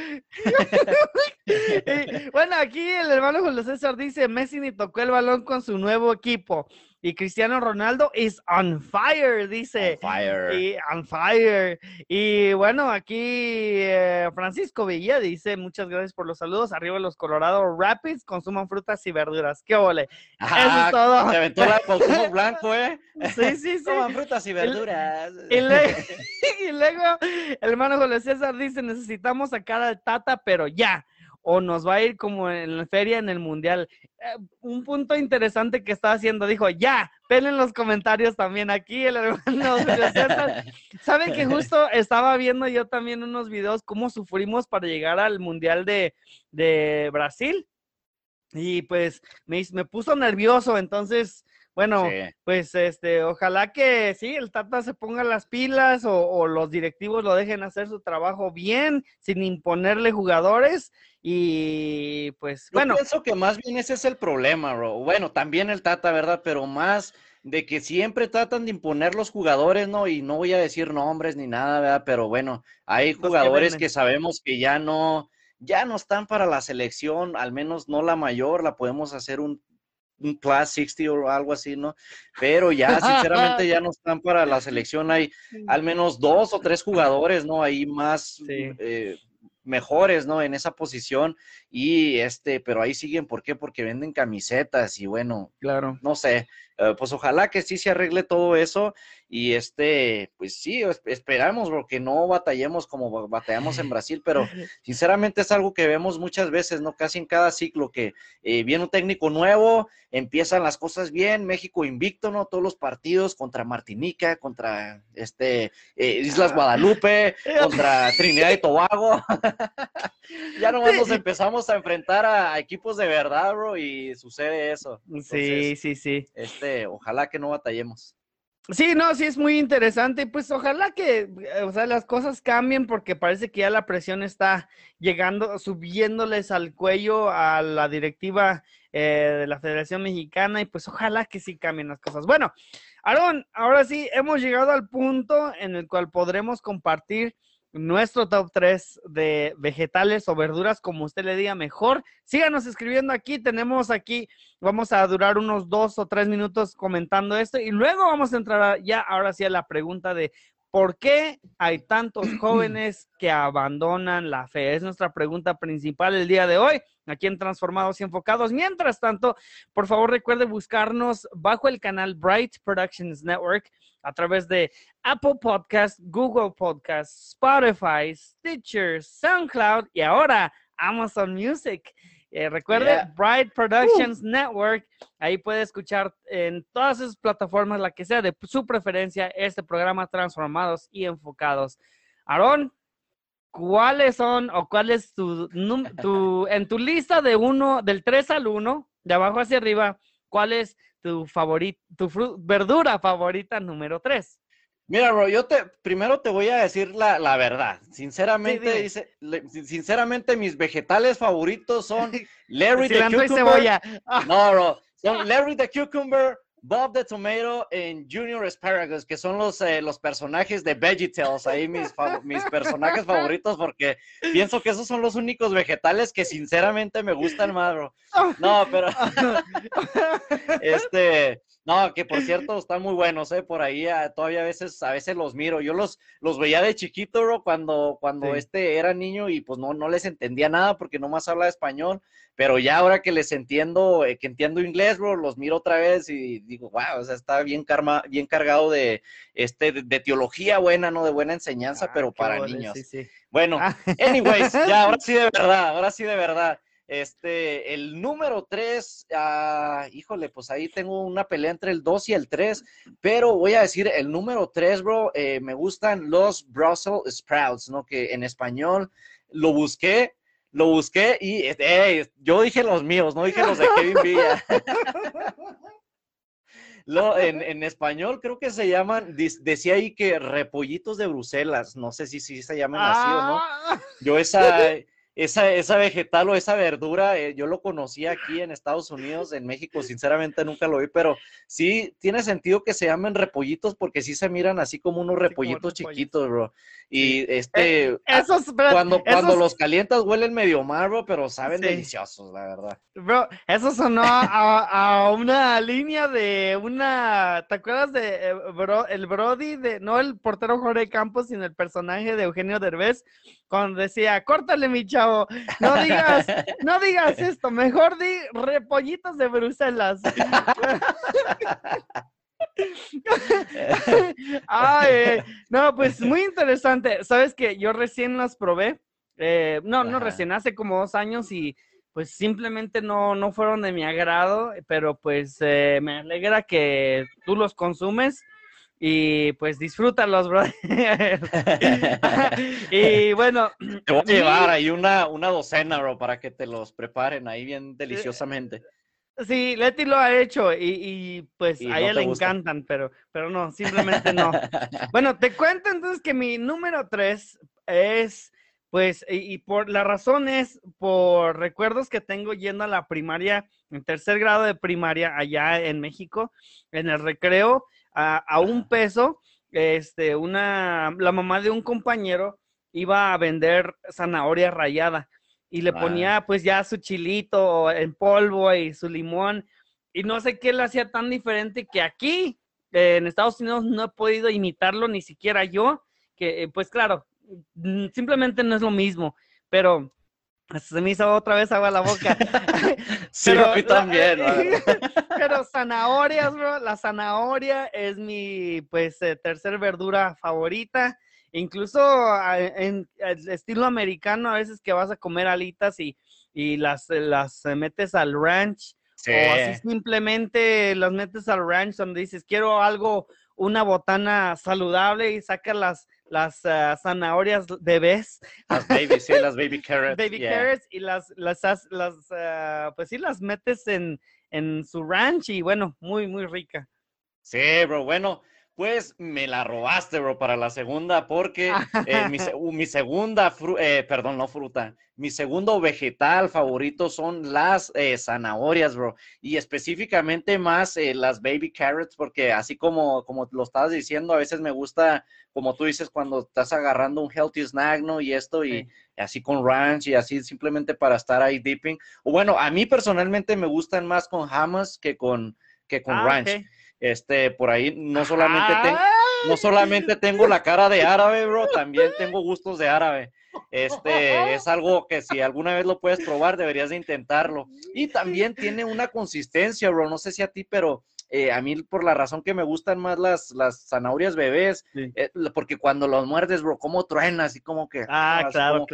Bueno, aquí el hermano Julio César dice, Messi ni tocó el balón con su nuevo equipo, y Cristiano Ronaldo is on fire, dice. On fire. Y bueno, aquí Francisco Villa dice, muchas gracias por los saludos, arriba los Colorado Rapids, consuman frutas y verduras. ¡Qué ole! Eso es todo. Se aventó la consumo blanco, ¿eh? Sí. Consuman frutas y verduras. Y luego el hermano Julio César dice, necesitamos sacar al Tata, pero ya. o nos va a ir como en la feria en el Mundial. Un punto interesante que está haciendo, dijo, ya, ven en los comentarios también aquí, el hermano. Saben que justo estaba viendo yo también unos videos cómo sufrimos para llegar al Mundial de Brasil, y pues me puso nervioso, entonces... Bueno, sí. Pues ojalá que sí, el Tata se ponga las pilas o los directivos lo dejen hacer su trabajo bien, sin imponerle jugadores y pues bueno. Yo pienso que más bien ese es el problema, bro. Bueno, también el Tata, ¿verdad? Pero más de que siempre tratan de imponer los jugadores, ¿no? Y no voy a decir nombres ni nada, ¿verdad? Pero bueno, hay jugadores que sabemos que ya no están para la selección, al menos no la mayor, la podemos hacer un plus 60 o algo así, ¿no? Pero ya, sinceramente, ya no están para la selección. Hay al menos 2 o 3 jugadores, ¿no? Ahí más mejores, ¿no? En esa posición. Y pero ahí siguen. ¿Por qué? Porque venden camisetas y bueno, claro, no sé. Pues ojalá que sí se arregle todo eso. Y pues sí, esperamos porque no batallemos como batallamos en Brasil, pero sinceramente es algo que vemos muchas veces, ¿no? Casi en cada ciclo que viene un técnico nuevo, empiezan las cosas bien, México invicto, ¿no? Todos los partidos contra Martinica, contra Islas Guadalupe, contra Trinidad y Tobago. Ya nomás nos empezamos a enfrentar a equipos de verdad, bro, y sucede eso. Entonces, sí. Ojalá que no batallemos. Sí, no, sí es muy interesante. Pues ojalá que, o sea, las cosas cambien porque parece que ya la presión está llegando, subiéndoles al cuello a la directiva de la Federación Mexicana y pues ojalá que sí cambien las cosas. Bueno, Aarón, ahora sí hemos llegado al punto en el cual podremos compartir nuestro top 3 de vegetales o verduras, como usted le diga mejor. Síganos escribiendo aquí, tenemos aquí, vamos a durar unos 2 o 3 minutos comentando esto y luego vamos a entrar ya ahora sí a la pregunta de ¿por qué hay tantos jóvenes que abandonan la fe? Es nuestra pregunta principal el día de hoy, aquí en Transformados y Enfocados. Mientras tanto, por favor recuerde buscarnos bajo el canal Bright Productions Network a través de Apple Podcasts, Google Podcasts, Spotify, Stitcher, SoundCloud y ahora Amazon Music. Recuerde, Bright Productions Network, ahí puede escuchar en todas sus plataformas, la que sea de su preferencia, este programa Transformados y Enfocados. Aarón, ¿cuáles son o cuál es tu en tu lista de del 3 al 1, de abajo hacia arriba, cuál es tu verdura favorita número 3? Mira, bro, yo primero te voy a decir la verdad. Sinceramente, sí. Sinceramente mis vegetales favoritos son Larry the Cucumber. Y cebolla. No, bro, son Larry the Cucumber, Bob the Tomato y Junior Asparagus, que son los personajes de VeggieTales. Ahí mis personajes favoritos, porque pienso que esos son los únicos vegetales que sinceramente me gustan más, bro. No, pero no, que por cierto, están muy buenos, por ahí todavía a veces los miro. Yo los veía de chiquito, bro, cuando sí, era niño y pues no les entendía nada porque nomás hablaba español, pero ya ahora que les entiendo, que entiendo inglés, bro, los miro otra vez y digo, wow, o sea, está bien cargado de teología buena, ¿no? De buena enseñanza, pero para niños. Sí. Bueno, anyways, ya, ahora sí de verdad. El número 3, híjole, pues ahí tengo una pelea entre el 2 y el 3, pero voy a decir el número 3, bro, me gustan los Brussels Sprouts, ¿no? Que en español lo busqué y yo dije los míos, no dije los de Kevin Villa. En español creo que se llaman, decía ahí que repollitos de Bruselas, no sé si se llaman así o no. Yo esa vegetal o esa verdura, yo lo conocí aquí en Estados Unidos. En México sinceramente nunca lo vi, pero sí tiene sentido que se llamen repollitos porque sí se miran así como unos repollitos chiquitos, bro. Y cuando los calientas huelen medio mal, bro, pero saben deliciosos, la verdad. Bro, eso sonó a una línea de una, ¿te acuerdas de el Brody, no el portero Jorge Campos, sino el personaje de Eugenio Derbez, cuando decía, córtale mi chavo? No digas esto, mejor di repollitos de Bruselas. Ay, no, pues muy interesante. Sabes que yo recién los probé No, recién hace como 2 años y pues simplemente no fueron de mi agrado, pero pues me alegra que tú los consumes y pues disfrútalos, brother. Y bueno, te voy a llevar ahí una docena, bro, para que te los preparen ahí bien deliciosamente. Sí, Leti lo ha hecho y pues y a ella le encantan, pero no, simplemente no. Bueno, te cuento entonces que mi número 3 es, pues, y por la razón es por recuerdos que tengo yendo a la primaria, en tercer grado de primaria allá en México, en el recreo, a $1, la mamá de un compañero iba a vender zanahoria rallada. Y le ponía pues ya su chilito en polvo y su limón. Y no sé qué le hacía tan diferente que aquí, en Estados Unidos, no he podido imitarlo ni siquiera yo. Que pues claro, simplemente no es lo mismo. Pero se me hizo otra vez agua la boca. Sí, a mí también. Pero zanahorias, bro. La zanahoria es mi pues tercer verdura favorita. Incluso en estilo americano, a veces que vas a comer alitas y las metes al ranch. Sí. O así simplemente las metes al ranch donde dices, quiero algo, una botana saludable y sacas las zanahorias bebés. Las baby, sí, las baby carrots. Baby carrots y pues sí, las metes en su ranch y bueno, muy, muy rica. Sí, bro, bueno. Pues me la robaste, bro, para la segunda, porque mi segundo vegetal favorito son las zanahorias, bro, y específicamente más las baby carrots, porque así como lo estabas diciendo, a veces me gusta, como tú dices, cuando estás agarrando un healthy snack, ¿no? Y esto, y así con ranch, y así simplemente para estar ahí dipping. O bueno, a mí personalmente me gustan más con hummus que con ranch. Okay. Por ahí no solamente tengo la cara de árabe, bro, también tengo gustos de árabe. Es algo que si alguna vez lo puedes probar, deberías de intentarlo. Y también tiene una consistencia, bro, no sé si a ti, pero a mí por la razón que me gustan más las zanahorias bebés, sí. Porque cuando los muerdes, bro, como truena, así como que... claro.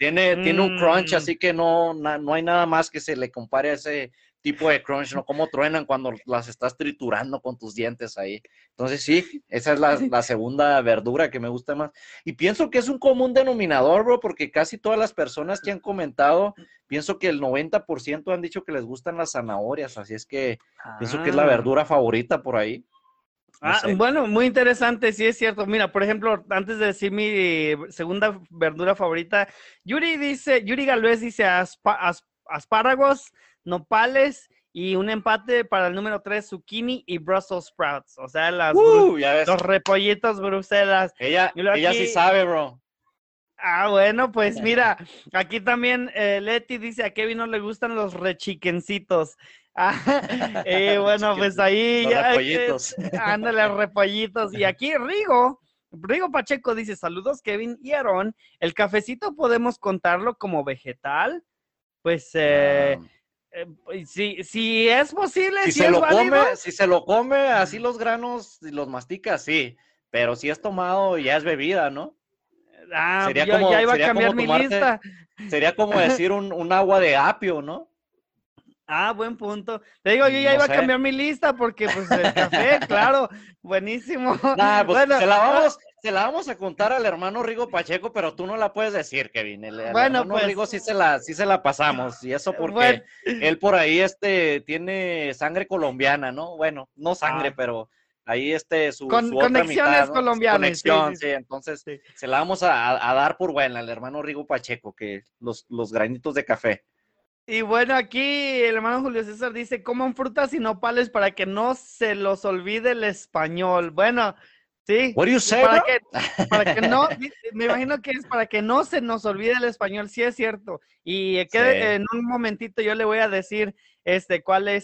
Tiene un crunch, así que no hay nada más que se le compare a ese... tipo de crunch, ¿no? Cómo truenan cuando las estás triturando con tus dientes ahí. Entonces, sí, esa es la segunda verdura que me gusta más. Y pienso que es un común denominador, bro, porque casi todas las personas que han comentado, pienso que el 90% han dicho que les gustan las zanahorias, así es que pienso que es la verdura favorita por ahí. No sé. Bueno, muy interesante, sí es cierto. Mira, por ejemplo, antes de decir mi segunda verdura favorita, Yuri Galvez dice aspáragos, nopales y un empate para el número 3, zucchini y Brussels sprouts. O sea, los repollitos Bruselas. Ella sí sabe, bro. Ah, bueno, pues mira, aquí también Leti dice a Kevin no le gustan los rechiquencitos. Bueno, pues ahí los ya. Repollitos. Ándale, repollitos. Y aquí Rigo Pacheco dice, saludos Kevin y Aaron. ¿El cafecito podemos contarlo como vegetal? Pues... si es posible, si se lo come, así los granos, si los masticas, sí, pero si es tomado ya es bebida, ¿no? Ya iba a cambiar mi lista. Sería como decir un agua de apio, ¿no? Buen punto. Te digo, yo ya iba a cambiar mi lista porque pues el café, claro, buenísimo. Pues bueno, se la vamos a contar al hermano Rigo Pacheco, pero tú no la puedes decir, Kevin. El hermano Rigo sí se la pasamos, y eso porque él por ahí tiene sangre colombiana, ¿no? Bueno, no sangre, pero ahí su otra mitad, ¿no? Colombianas. Conexión, sí. Entonces se la vamos a dar por buena al hermano Rigo Pacheco, que los granitos de café. Y bueno, aquí el hermano Julio César dice, coman frutas y nopales para que no se los olvide el español. Bueno, sí. What do you say, para que no, me imagino que es para que no se nos olvide el español, sí es cierto. Y en un momentito yo le voy a decir cuál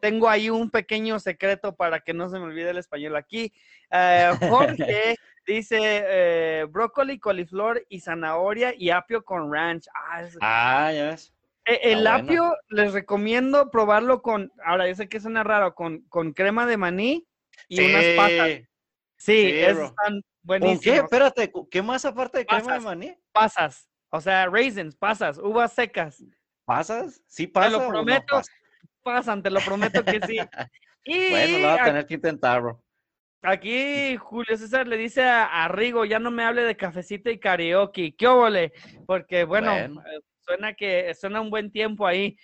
tengo ahí un pequeño secreto para que no se me olvide el español aquí. Jorge dice brócoli, coliflor y zanahoria y apio con ranch. Ya ves. Apio les recomiendo probarlo ahora yo sé que suena raro, con crema de maní y unas patas. Sí, están Buenísimo. ¿Con qué? Espérate, ¿qué más aparte de crema de maní? Pasas, o sea, raisins, pasas, uvas secas. ¿Pasas? Sí, pasas. Te lo prometo, no pasan, te lo prometo que sí. Y bueno, lo vas a tener que intentar, bro. Aquí Julio César le dice a Rigo, ya no me hable de cafecito y karaoke. ¿Qué óvole? Porque, bueno, suena un buen tiempo ahí.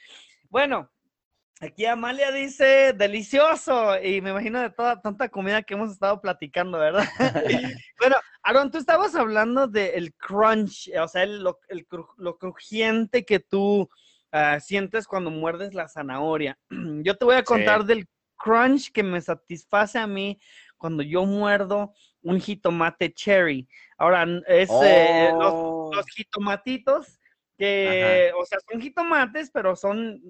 Bueno, aquí Amalia dice, delicioso. Y me imagino de toda tanta comida que hemos estado platicando, ¿verdad? Bueno, Aaron, tú estabas hablando del crunch, o sea, lo crujiente que tú sientes cuando muerdes la zanahoria. Yo te voy a contar del crunch que me satisface a mí cuando yo muerdo un jitomate cherry. Ahora, es los jitomatitos que, ajá, o sea, son jitomates, pero son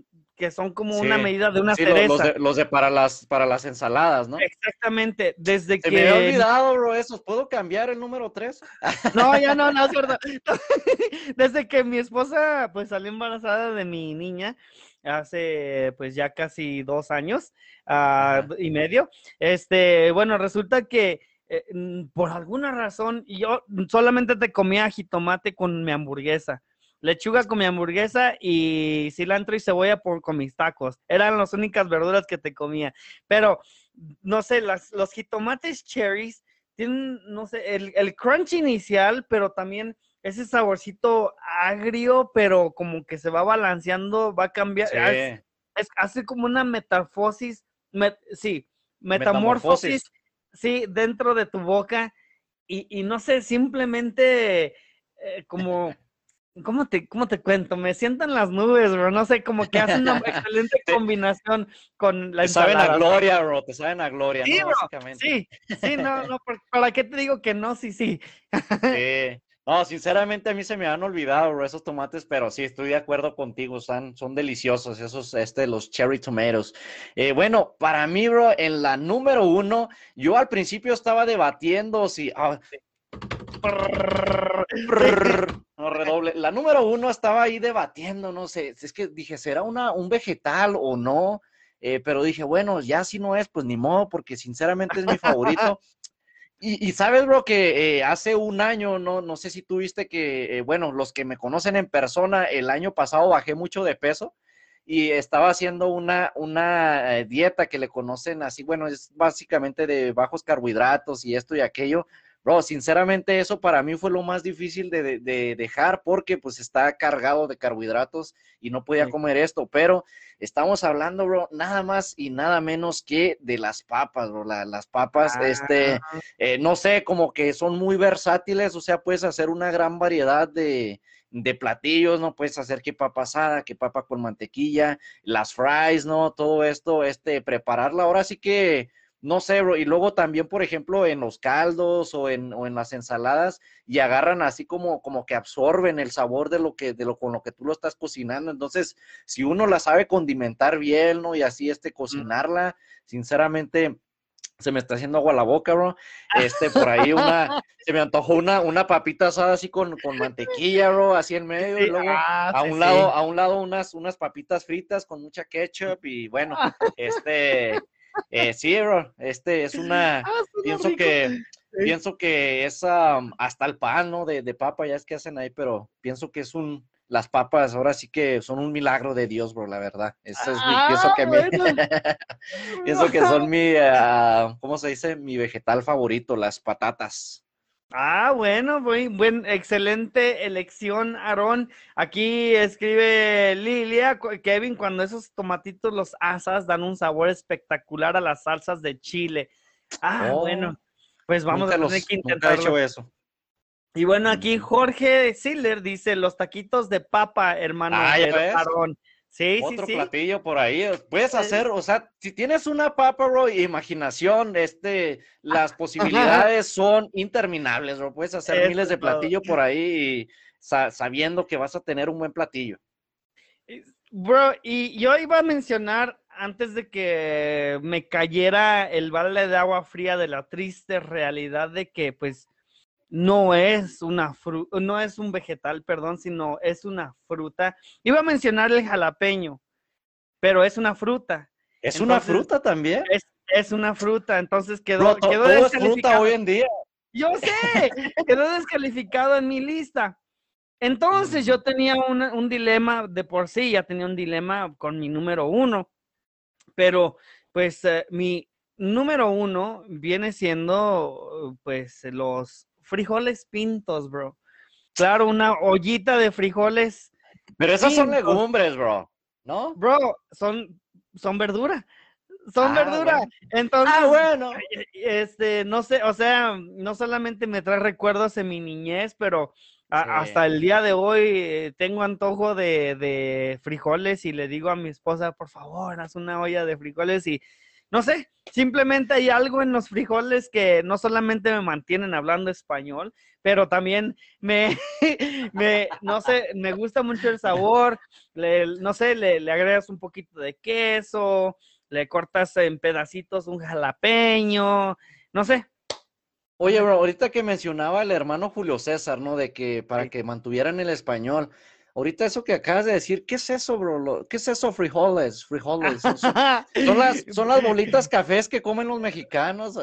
como una medida de una cereza. Los de para las ensaladas, ¿no? Exactamente. Desde que... Se me había olvidado, bro, esos. ¿Puedo cambiar el número 3? No, ya no es verdad. Desde que mi esposa, pues, salió embarazada de mi niña, hace pues ya casi 2 años y medio. Bueno, resulta que por alguna razón yo solamente te comía jitomate con mi hamburguesa, lechuga con mi hamburguesa y cilantro y cebolla con mis tacos. Eran las únicas verduras que te comía. Pero, no sé, los jitomates cherries tienen, no sé, el crunch inicial, pero también... ese saborcito agrio, pero como que se va balanceando, va a cambiar. Sí. Es así como una metamorfosis. Sí, dentro de tu boca. Y no sé, simplemente como... ¿Cómo te cuento? Me sientan las nubes, bro. No sé, como que hace una excelente combinación con la ensalada. Te saben a gloria, bro. Te saben a gloria, sí, ¿no? Básicamente. Sí, no. ¿Para qué te digo que no? Sí. Sí. No, sinceramente a mí se me han olvidado, bro, esos tomates, pero sí, estoy de acuerdo contigo, son deliciosos esos, los cherry tomatoes. Bueno, para mí, bro, en la número 1, yo al principio estaba debatiendo si... No, redoble. La número 1 estaba ahí debatiendo, no sé, es que dije, ¿será un vegetal o no? Pero dije, bueno, ya si no es, pues ni modo, porque sinceramente es mi favorito. Y sabes, bro, que hace un año, no sé si tú viste que, bueno, los que me conocen en persona, el año pasado bajé mucho de peso y estaba haciendo una dieta que le conocen así, bueno, es básicamente de bajos carbohidratos y esto y aquello. Bro, sinceramente eso para mí fue lo más difícil de dejar porque pues está cargado de carbohidratos y no podía comer esto, pero estamos hablando, bro, nada más y nada menos que de las papas, bro. Las papas, no sé, como que son muy versátiles, o sea, puedes hacer una gran variedad de platillos, ¿no? Puedes hacer que papa asada, que papa con mantequilla, las fries, ¿no? Todo esto, prepararla, ahora sí que... No sé, bro, y luego también, por ejemplo, en los caldos o en las ensaladas, y agarran así como que absorben el sabor con lo que tú lo estás cocinando. Entonces, si uno la sabe condimentar bien, ¿no? Y así, cocinarla, sinceramente... Se me está haciendo agua la boca, bro. Por ahí se me antojó una papita asada así con mantequilla, bro, así en medio. Y luego a un lado unas papitas fritas con mucha ketchup. Y bueno, sí, bro. Es una. Pienso que es hasta el pan, ¿no? De papa, ya es que hacen ahí, pero pienso que es un. Las papas ahora sí que son un milagro de Dios, bro, la verdad. Eso es pienso que son mi, ¿cómo se dice? Mi vegetal favorito, las patatas. Ah, bueno, muy buen, excelente elección, Aarón. Aquí escribe Lilia, Kevin, cuando esos tomatitos los asas dan un sabor espectacular a las salsas de chile. Ah, bueno, pues vamos a tener que intentarlo. Nunca he hecho eso. Y bueno, aquí Jorge Siller dice, los taquitos de papa, hermano. Ah, ya ves. Sí, Otro platillo por ahí. Puedes hacer, o sea, si tienes una papa, bro, imaginación, las posibilidades son interminables, bro. Puedes hacer miles de platillos por ahí, sabiendo que vas a tener un buen platillo. Bro, y yo iba a mencionar, antes de que me cayera el balde de agua fría de la triste realidad de que, pues, no es un vegetal, perdón, sino es una fruta. Iba a mencionar el jalapeño, pero es una fruta. ¿Es una fruta también? Es una fruta, entonces quedó descalificado. Todo es fruta hoy en día. Yo sé, quedó descalificado en mi lista. Entonces yo tenía un dilema de por sí, ya tenía un dilema con mi número uno, pero pues mi número uno viene siendo pues los frijoles pintos, bro. Claro, una ollita de frijoles. Pero esas pintos. Son legumbres, bro, ¿no? Bro, son verdura. Son verdura. Bueno. Entonces, bueno. No sé, o sea, no solamente me trae recuerdos en mi niñez, pero hasta el día de hoy tengo antojo de frijoles y le digo a mi esposa, por favor, haz una olla de frijoles y no sé, simplemente hay algo en los frijoles que no solamente me mantienen hablando español, pero también no sé, me gusta mucho el sabor, le agregas un poquito de queso, le cortas en pedacitos un jalapeño, no sé. Oye, bro, ahorita que mencionaba el hermano Julio César, ¿no? De que para que mantuvieran el español. Ahorita eso que acabas de decir, ¿qué es eso, bro? ¿Qué es eso, frijoles? Son las bolitas cafés que comen los mexicanos.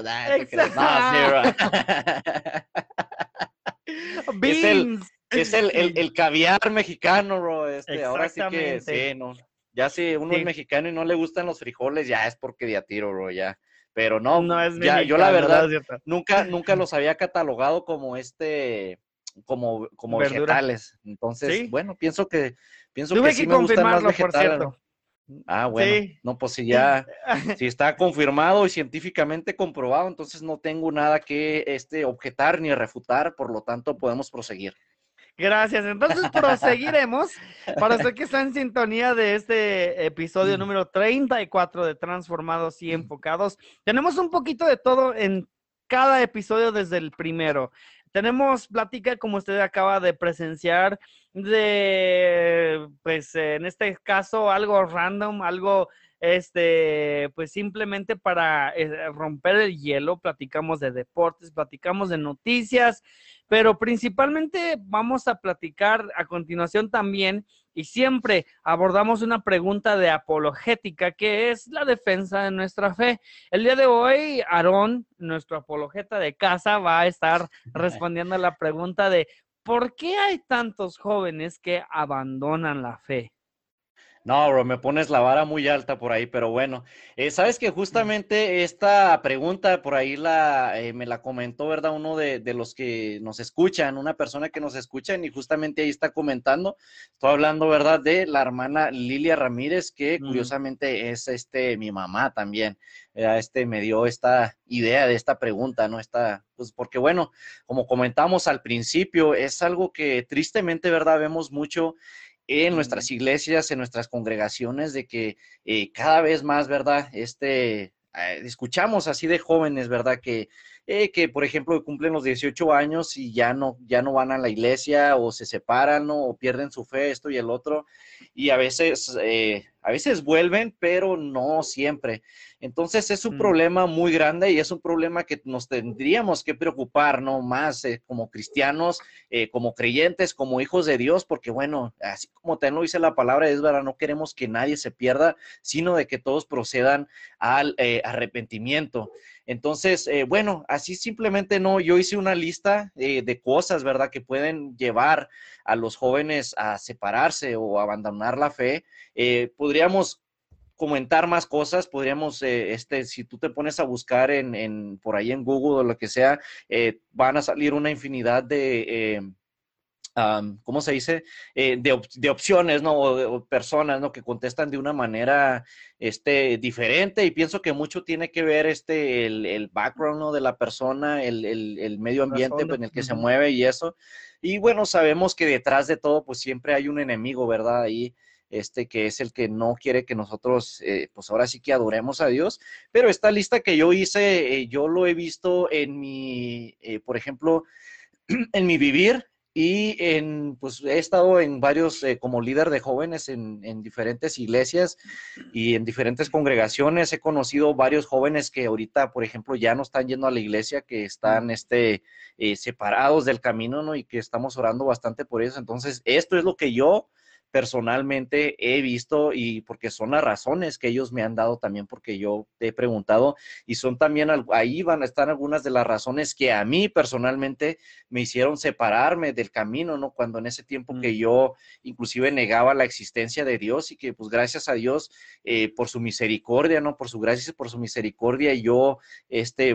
Beans. Es el caviar mexicano, bro. Ahora sí que sí, ¿no? Ya si uno es mexicano y no le gustan los frijoles, ya es porque de a tiro, bro, ya. Pero no es mexicano, ya, yo la verdad nunca los había catalogado como como vegetales. Entonces, ¿sí? Bueno, pienso que sí me gustan más vegetales. Por bueno. Sí. No, pues si ya si está confirmado y científicamente comprobado, entonces no tengo nada que objetar ni refutar, por lo tanto podemos proseguir. Gracias, entonces proseguiremos para usted que está en sintonía de este episodio número 34 de Transformados y Enfocados. Tenemos un poquito de todo en cada episodio desde el primero. Tenemos plática, como usted acaba de presenciar, de, pues en este caso, algo random, algo pues simplemente para romper el hielo. Platicamos de deportes, platicamos de noticias, pero principalmente vamos a platicar a continuación también, y siempre abordamos una pregunta de apologética, que es la defensa de nuestra fe. El día de hoy, Aarón, nuestro apologeta de casa, va a estar respondiendo a la pregunta de ¿por qué hay tantos jóvenes que abandonan la fe? No, bro, me pones la vara muy alta por ahí, pero bueno, sabes que justamente esta pregunta por ahí me la comentó, ¿verdad? Uno de los que nos escuchan, una persona que nos escuchan, y justamente ahí está comentando, estoy hablando, ¿verdad? De la hermana Lilia Ramírez, que curiosamente es mi mamá también. Me dio esta idea de esta pregunta, ¿no? Pues porque bueno, como comentamos al principio, es algo que tristemente, ¿verdad? Vemos mucho en nuestras iglesias, en nuestras congregaciones, de que cada vez más, ¿verdad? Escuchamos así de jóvenes, ¿verdad? Que por ejemplo, cumplen los 18 años y ya no van a la iglesia, o se separan, ¿no? O pierden su fe, esto y el otro, y a veces vuelven, pero no siempre. Entonces es un problema muy grande y es un problema que nos tendríamos que preocupar, ¿no? Más como cristianos, como creyentes, como hijos de Dios, porque bueno, así como también lo dice la palabra, es verdad, no queremos que nadie se pierda, sino de que todos procedan al arrepentimiento. Entonces, bueno, así simplemente no, yo hice una lista de cosas, ¿verdad? Que pueden llevar a los jóvenes a separarse o abandonar la fe. Podríamos comentar más cosas, podríamos, si tú te pones a buscar por ahí en Google o lo que sea, van a salir una infinidad de, ¿cómo se dice? De opciones, ¿no? O personas, ¿no? Que contestan de una manera, diferente, y pienso que mucho tiene que ver, el background, ¿no? De la persona, el medio ambiente en el que se mueve y eso. Y bueno, sabemos que detrás de todo, pues siempre hay un enemigo, ¿verdad? Ahí, que es el que no quiere que nosotros, pues ahora sí que adoremos a Dios. Pero esta lista que yo hice, yo lo he visto en mi, por ejemplo, en mi vivir, y pues he estado en varios, como líder de jóvenes en diferentes iglesias y en diferentes congregaciones. He conocido varios jóvenes que ahorita, por ejemplo, ya no están yendo a la iglesia, que están, separados del camino, ¿no? Y que estamos orando bastante por eso. Entonces, esto es lo que yo personalmente he visto, y porque son las razones que ellos me han dado también, porque yo te he preguntado, y son también, ahí van a estar algunas de las razones que a mí personalmente me hicieron separarme del camino, ¿no? Cuando en ese tiempo que yo inclusive negaba la existencia de Dios, y que pues gracias a Dios por su misericordia, ¿no? Por su gracia y por su misericordia yo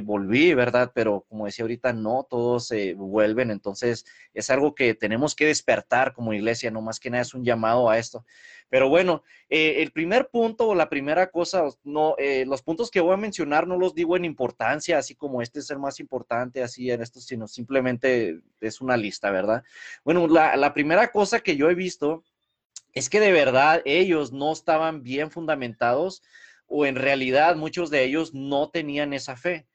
volví, ¿verdad? Pero como decía ahorita, no todos vuelven, entonces es algo que tenemos que despertar como iglesia, no más que nada es un llamado a esto. Pero bueno, el primer punto o la primera cosa, los puntos que voy a mencionar no los digo en importancia, así como este es el más importante, así en esto, sino simplemente es una lista, ¿verdad? Bueno, la primera cosa que yo he visto es que de verdad ellos no estaban bien fundamentados, o en realidad muchos de ellos no tenían esa fe.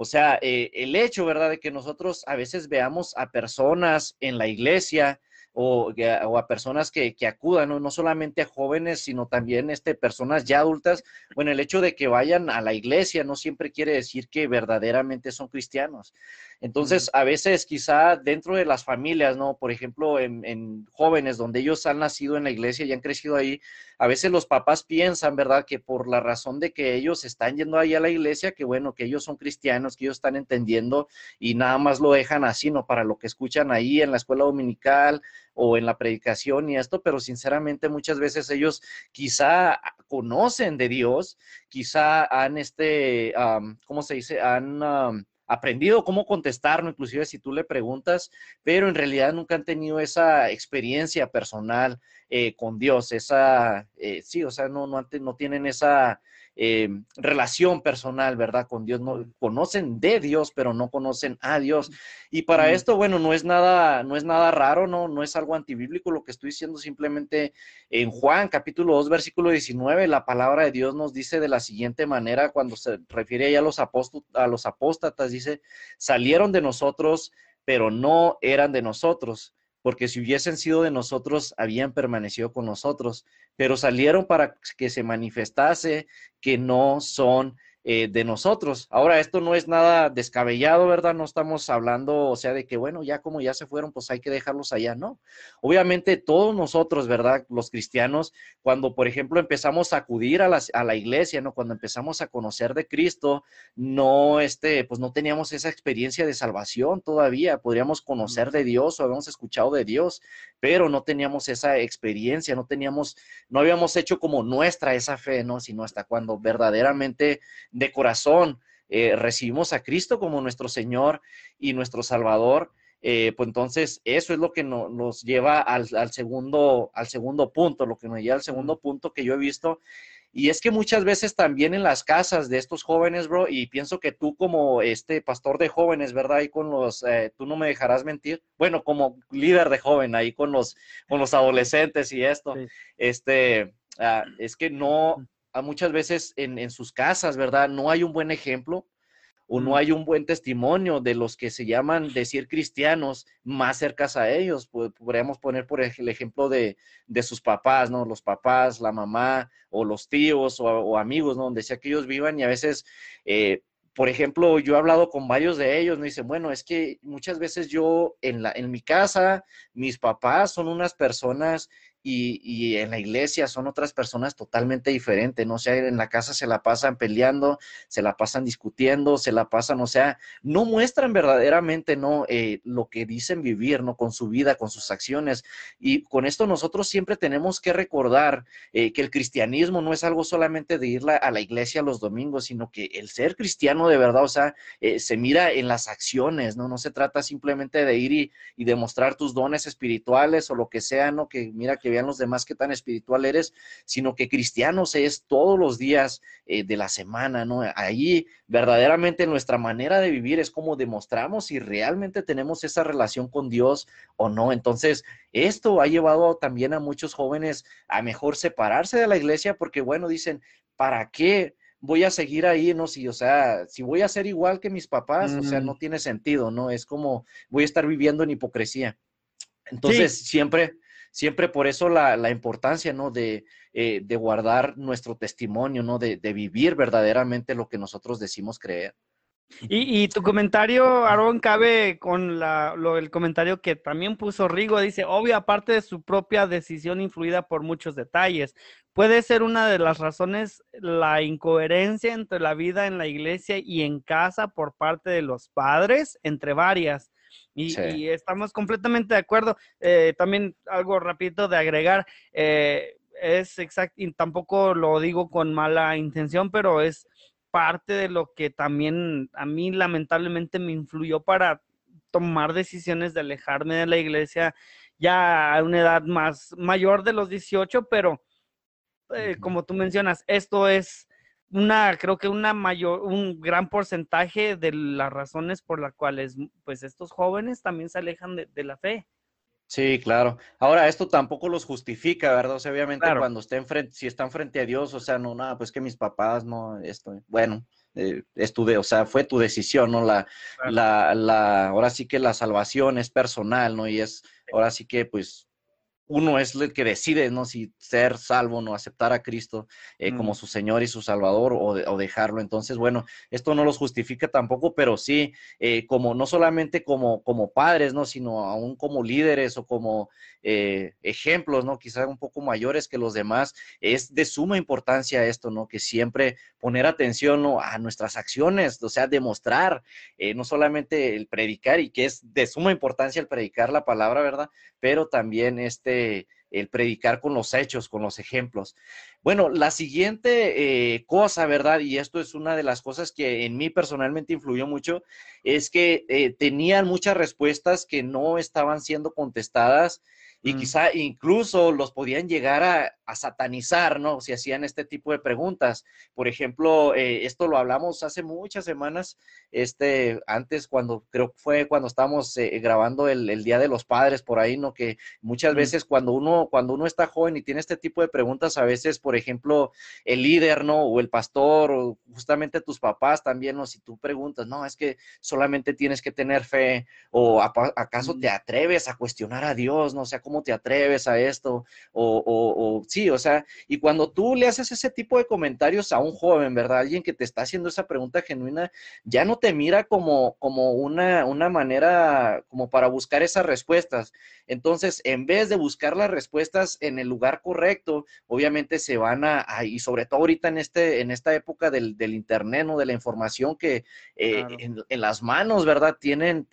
O sea, el hecho, ¿verdad?, de que nosotros a veces veamos a personas en la iglesia, o a personas que acudan, ¿no? No solamente a jóvenes, sino también personas ya adultas. Bueno, el hecho de que vayan a la iglesia no siempre quiere decir que verdaderamente son cristianos. Entonces, a veces quizá dentro de las familias, ¿no? Por ejemplo, en jóvenes donde ellos han nacido en la iglesia y han crecido ahí, a veces los papás piensan, ¿verdad?, que por la razón de que ellos están yendo ahí a la iglesia, que bueno, que ellos son cristianos, que ellos están entendiendo, y nada más lo dejan así, ¿no?, para lo que escuchan ahí en la escuela dominical o en la predicación y esto, pero sinceramente muchas veces ellos quizá conocen de Dios, quizá han, ¿cómo se dice?, han... aprendido cómo contestar, ¿no?, inclusive si tú le preguntas, pero en realidad nunca han tenido esa experiencia personal con Dios, sí, o sea, no tienen esa relación personal, ¿verdad?, con Dios. No conocen de Dios, pero no conocen a Dios. Y para esto, bueno, no es nada raro, no es algo antibíblico lo que estoy diciendo. Simplemente en Juan capítulo 2 versículo 19, la palabra de Dios nos dice de la siguiente manera, cuando se refiere ya a los apóstatas, dice: salieron de nosotros, pero no eran de nosotros, porque si hubiesen sido de nosotros, habían permanecido con nosotros, pero salieron para que se manifestase que no son de nosotros. Ahora, esto no es nada descabellado, ¿verdad? No estamos hablando, o sea, de que, bueno, ya como ya se fueron, pues hay que dejarlos allá, ¿no? Obviamente todos nosotros, ¿verdad?, los cristianos, cuando, por ejemplo, empezamos a acudir a la iglesia, ¿no?, cuando empezamos a conocer de Cristo, pues no teníamos esa experiencia de salvación todavía. Podríamos conocer de Dios o habíamos escuchado de Dios, pero no teníamos esa experiencia, no habíamos hecho como nuestra esa fe, ¿no?, sino hasta cuando verdaderamente de corazón recibimos a Cristo como nuestro Señor y nuestro Salvador. Pues entonces eso es lo que nos lleva al segundo punto, lo que nos lleva al segundo punto que yo he visto. Y es que muchas veces también en las casas de estos jóvenes, bro, y pienso que tú como pastor de jóvenes, ¿verdad?, ahí con los, tú no me dejarás mentir, bueno, como líder de joven, ahí con los adolescentes y esto, sí. Es que muchas veces en sus casas, ¿verdad?, no hay un buen ejemplo o no hay un buen testimonio de los que se llaman decir cristianos más cercas a ellos. Pues podríamos poner por el ejemplo de sus papás, ¿no? Los papás, la mamá o los tíos o amigos, ¿no?, donde sea que ellos vivan. Y a veces, por ejemplo, yo he hablado con varios de ellos, ¿no?, y dicen, bueno, es que muchas veces yo en mi casa, mis papás son unas personas... Y en la iglesia son otras personas totalmente diferentes, ¿no? O sea, en la casa se la pasan peleando, se la pasan discutiendo, se la pasan, o sea, no muestran verdaderamente, ¿no?, lo que dicen vivir, ¿no?, con su vida, con sus acciones. Y con esto nosotros siempre tenemos que recordar que el cristianismo no es algo solamente de ir a la iglesia los domingos, sino que el ser cristiano de verdad, o sea, se mira en las acciones, ¿no? No se trata simplemente de ir y demostrar tus dones espirituales o lo que sea, ¿no?, que mira que vean los demás qué tan espiritual eres, sino que cristianos es todos los días de la semana, ¿no? Ahí verdaderamente nuestra manera de vivir es como demostramos si realmente tenemos esa relación con Dios o no. Entonces, esto ha llevado también a muchos jóvenes a mejor separarse de la iglesia porque, bueno, dicen, ¿para qué voy a seguir ahí, no? O sea, si voy a ser igual que mis papás, o sea, no tiene sentido, ¿no? Es como voy a estar viviendo en hipocresía. Entonces, sí. Siempre por eso la importancia, ¿no?, de guardar nuestro testimonio, ¿no?, de vivir verdaderamente lo que nosotros decimos creer. Y tu comentario, Aarón, cabe con el comentario que también puso Rigo. Dice, obvio, aparte de su propia decisión influida por muchos detalles, puede ser una de las razones la incoherencia entre la vida en la iglesia y en casa por parte de los padres, entre varias. Y estamos completamente de acuerdo. También algo rapidito de agregar, es exacto, y tampoco lo digo con mala intención, pero es parte de lo que también a mí lamentablemente me influyó para tomar decisiones de alejarme de la iglesia ya a una edad más mayor de los 18, pero como tú mencionas, esto es un gran porcentaje de las razones por las cuales pues estos jóvenes también se alejan de la fe. Sí, claro. Ahora, esto tampoco los justifica, ¿verdad? O sea, obviamente claro, cuando si están frente a Dios, o sea, no, nada, pues que mis papás, no, esto, bueno, o sea, fue tu decisión, ¿no? Ahora sí que la salvación es personal, ¿no? Y es, ahora sí que, pues, uno es el que decide, ¿no? Si ser salvo, ¿no? Aceptar a Cristo como su Señor y su Salvador o dejarlo. Entonces, bueno, esto no los justifica tampoco, pero sí, como no solamente como padres, ¿no? Sino aún como líderes o como ejemplos, ¿no? Quizás un poco mayores que los demás. Es de suma importancia esto, ¿no? Que siempre poner atención, ¿no? A nuestras acciones, o sea, demostrar, no solamente el predicar, y que es de suma importancia el predicar la palabra, ¿verdad? Pero también el predicar con los hechos, con los ejemplos. Bueno, la siguiente cosa, ¿verdad? Y esto es una de las cosas que en mí personalmente influyó mucho, es que tenían muchas respuestas que no estaban siendo contestadas y quizá incluso los podían llegar a satanizar, ¿no? Si hacían este tipo de preguntas. Por ejemplo, esto lo hablamos hace muchas semanas, antes cuando estábamos grabando el Día de los Padres, por ahí, ¿no? Que muchas veces cuando uno está joven y tiene este tipo de preguntas, a veces, por ejemplo, el líder, ¿no? O el pastor, o justamente tus papás también, ¿no? Si tú preguntas, no, es que solamente tienes que tener fe, o ¿acaso te atreves a cuestionar a Dios, ¿no? O sea, ¿cómo te atreves a esto? O sí, o sea, y cuando tú le haces ese tipo de comentarios a un joven, ¿verdad? Alguien que te está haciendo esa pregunta genuina, ya no te mira como una manera, como para buscar esas respuestas. Entonces, en vez de buscar las respuestas en el lugar correcto, obviamente se van y sobre todo ahorita en esta época del internet, ¿no? De la información que claro, en las manos, ¿verdad? Tienen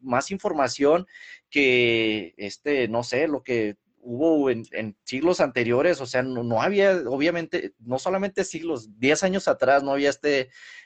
más información que, no sé, lo que hubo en siglos anteriores. O sea, no había, obviamente, no solamente siglos, 10 años atrás no había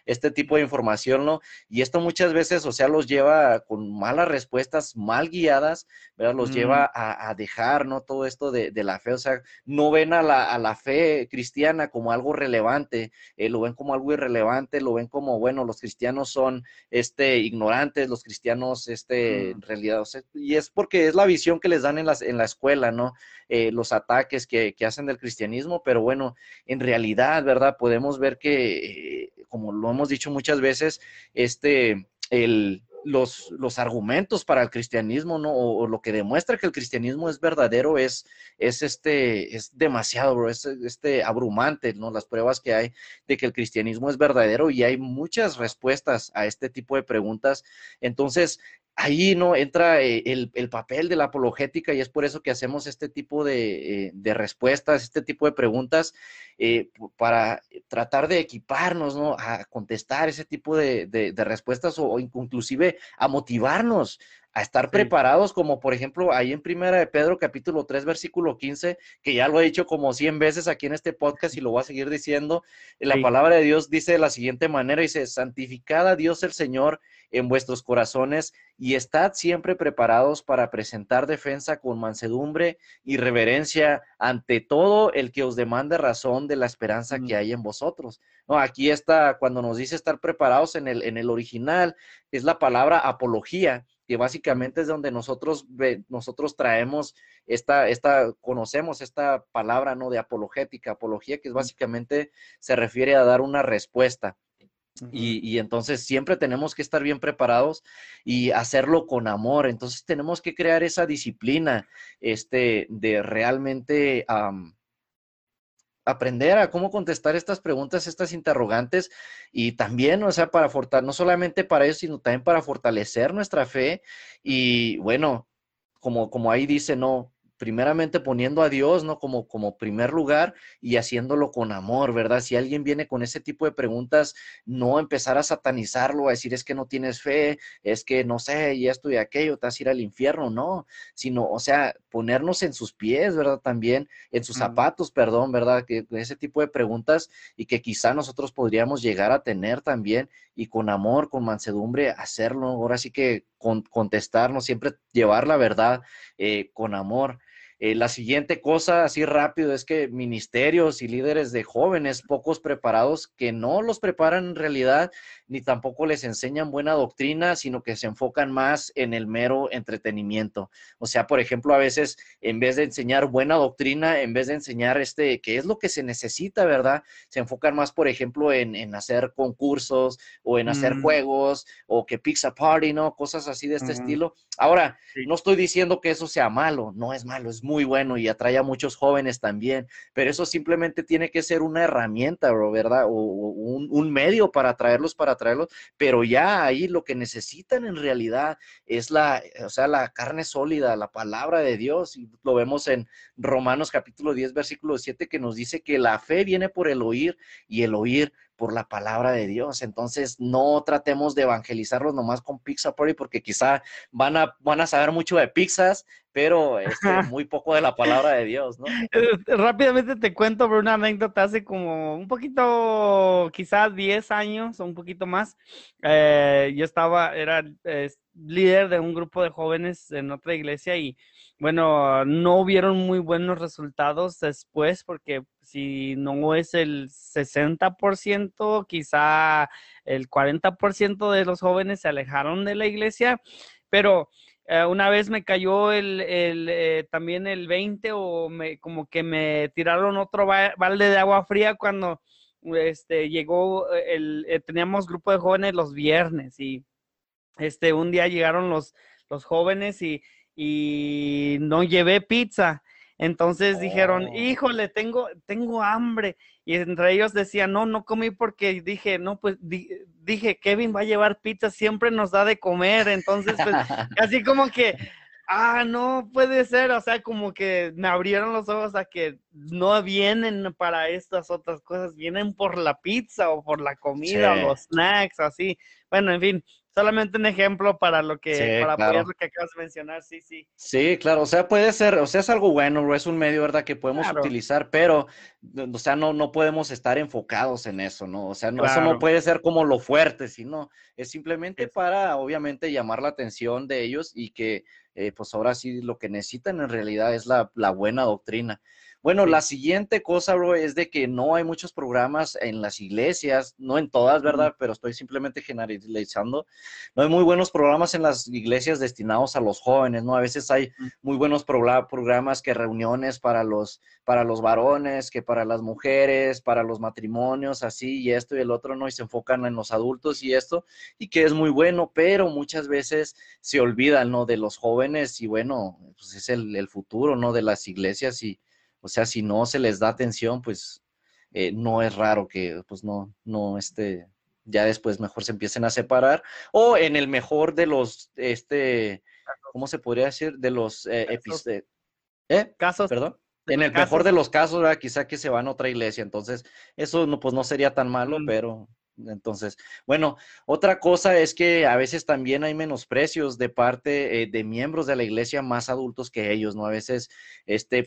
este tipo de información, ¿no? Y esto muchas veces, o sea, los lleva con malas respuestas, mal guiadas, ¿verdad? Los lleva a dejar, ¿no? Todo esto de la fe, o sea, no ven a la fe cristiana como algo relevante, lo ven como algo irrelevante, lo ven como, bueno, los cristianos son, ignorantes, los cristianos, en realidad, o sea, y es porque es la visión que les dan en la escuela, ¿no? Los ataques que hacen del cristianismo, pero bueno, en realidad, ¿verdad? Podemos ver que, como lo hemos dicho muchas veces, los argumentos para el cristianismo, ¿no? O lo que demuestra que el cristianismo es verdadero es demasiado, bro, es abrumante, ¿no? Las pruebas que hay de que el cristianismo es verdadero, y hay muchas respuestas a este tipo de preguntas. Entonces, ahí no entra el papel de la apologética, y es por eso que hacemos este tipo de respuestas, este tipo de preguntas, para tratar de equiparnos, ¿no? A contestar ese tipo de respuestas, o inclusive a motivarnos a estar preparados, como por ejemplo ahí en 1 de Pedro capítulo 3 versículo 15, que ya lo he dicho como 100 veces aquí en este podcast y lo voy a seguir diciendo. La palabra de Dios dice de la siguiente manera, dice: santificad a Dios el Señor en vuestros corazones y estad siempre preparados para presentar defensa con mansedumbre y reverencia ante todo el que os demande razón de la esperanza que hay en vosotros. No, aquí está, cuando nos dice estar preparados en el original, es la palabra apología, que básicamente es donde nosotros traemos conocemos esta palabra, ¿no? De apologética, apología, que es básicamente se refiere a dar una respuesta. Y entonces siempre tenemos que estar bien preparados y hacerlo con amor. Entonces tenemos que crear esa disciplina de realmente aprender a cómo contestar estas preguntas, estas interrogantes, y también, o sea, para fortalecer, no solamente para ellos, sino también para fortalecer nuestra fe. Y bueno, como ahí dice, no, primeramente poniendo a Dios, ¿no?, como primer lugar, y haciéndolo con amor, ¿verdad? Si alguien viene con ese tipo de preguntas, no empezar a satanizarlo, a decir, es que no tienes fe, es que no sé, y esto y aquello, te vas a ir al infierno, no, sino, o sea, ponernos en sus pies, ¿verdad? También, en sus zapatos, perdón, ¿verdad? Que ese tipo de preguntas, y que quizá nosotros podríamos llegar a tener también, y con amor, con mansedumbre, hacerlo, ahora sí que contestarnos, siempre llevar la verdad con amor. La siguiente cosa, así rápido, es que ministerios y líderes de jóvenes pocos preparados, que no los preparan en realidad, ni tampoco les enseñan buena doctrina, sino que se enfocan más en el mero entretenimiento. O sea, por ejemplo, a veces, en vez de enseñar buena doctrina, en vez de enseñar qué es lo que se necesita, ¿verdad? Se enfocan más, por ejemplo, en hacer concursos, o en hacer juegos, o que pizza party, ¿no? Cosas así de este estilo. Ahora, no estoy diciendo que eso sea malo, no es malo, es muy bueno y atrae a muchos jóvenes también, pero eso simplemente tiene que ser una herramienta, bro, ¿verdad? O un medio para atraerlos, pero ya ahí lo que necesitan en realidad es la carne sólida, la palabra de Dios, y lo vemos en Romanos capítulo 10, versículo 7, que nos dice que la fe viene por el oír, y el oír por la palabra de Dios. Entonces, no tratemos de evangelizarlos nomás con pizza party, porque quizá van a saber mucho de pizzas, pero muy poco de la palabra de Dios, ¿no? Rápidamente te cuento por una anécdota. Hace como un poquito, quizás 10 años o un poquito más, yo era líder de un grupo de jóvenes en otra iglesia, y bueno, no hubieron muy buenos resultados después, porque si no es el 60%, quizá el 40% de los jóvenes se alejaron de la iglesia. Pero una vez me cayó también el 20, o como que me tiraron otro balde de agua fría cuando llegó teníamos grupo de jóvenes los viernes, y un día llegaron los jóvenes y no llevé pizza. Entonces dijeron, híjole, tengo hambre. Y entre ellos decían, no comí porque dije, no, pues dije, Kevin va a llevar pizza, siempre nos da de comer. Entonces, pues, así como que, no puede ser. O sea, como que me abrieron los ojos a que no vienen para estas otras cosas, vienen por la pizza o por la comida, sí, o los snacks, así. Bueno, en fin. Solamente un ejemplo para lo que, apoyar lo que acabas de mencionar, sí. Sí, claro, o sea, puede ser, o sea, es algo bueno, es un medio, ¿verdad?, que podemos utilizar, pero, o sea, no podemos estar enfocados en eso, ¿no? O sea, eso no puede ser como lo fuerte, sino es simplemente para, obviamente, llamar la atención de ellos, y que, pues ahora sí, lo que necesitan en realidad es la buena doctrina. Bueno, la siguiente cosa, bro, es de que no hay muchos programas en las iglesias, no en todas, ¿verdad? Pero estoy simplemente generalizando. No hay muy buenos programas en las iglesias destinados a los jóvenes, ¿no? A veces hay muy buenos programas, que reuniones para los varones, que para las mujeres, para los matrimonios, así, y esto y el otro, ¿no? Y se enfocan en los adultos y esto, y que es muy bueno, pero muchas veces se olvidan, ¿no?, de los jóvenes, y bueno, pues es el futuro, ¿no?, de las iglesias. Y o sea, si no se les da atención, pues no es raro que, pues ya después mejor se empiecen a separar. O en el mejor de los, ¿cómo se podría decir? De los casos. Perdón. En el mejor de los casos, ¿verdad?, quizá que se van a otra iglesia. Entonces, eso no, pues no sería tan malo, pero... Entonces, bueno, otra cosa es que a veces también hay menosprecios de parte de miembros de la iglesia más adultos que ellos, ¿no? A veces,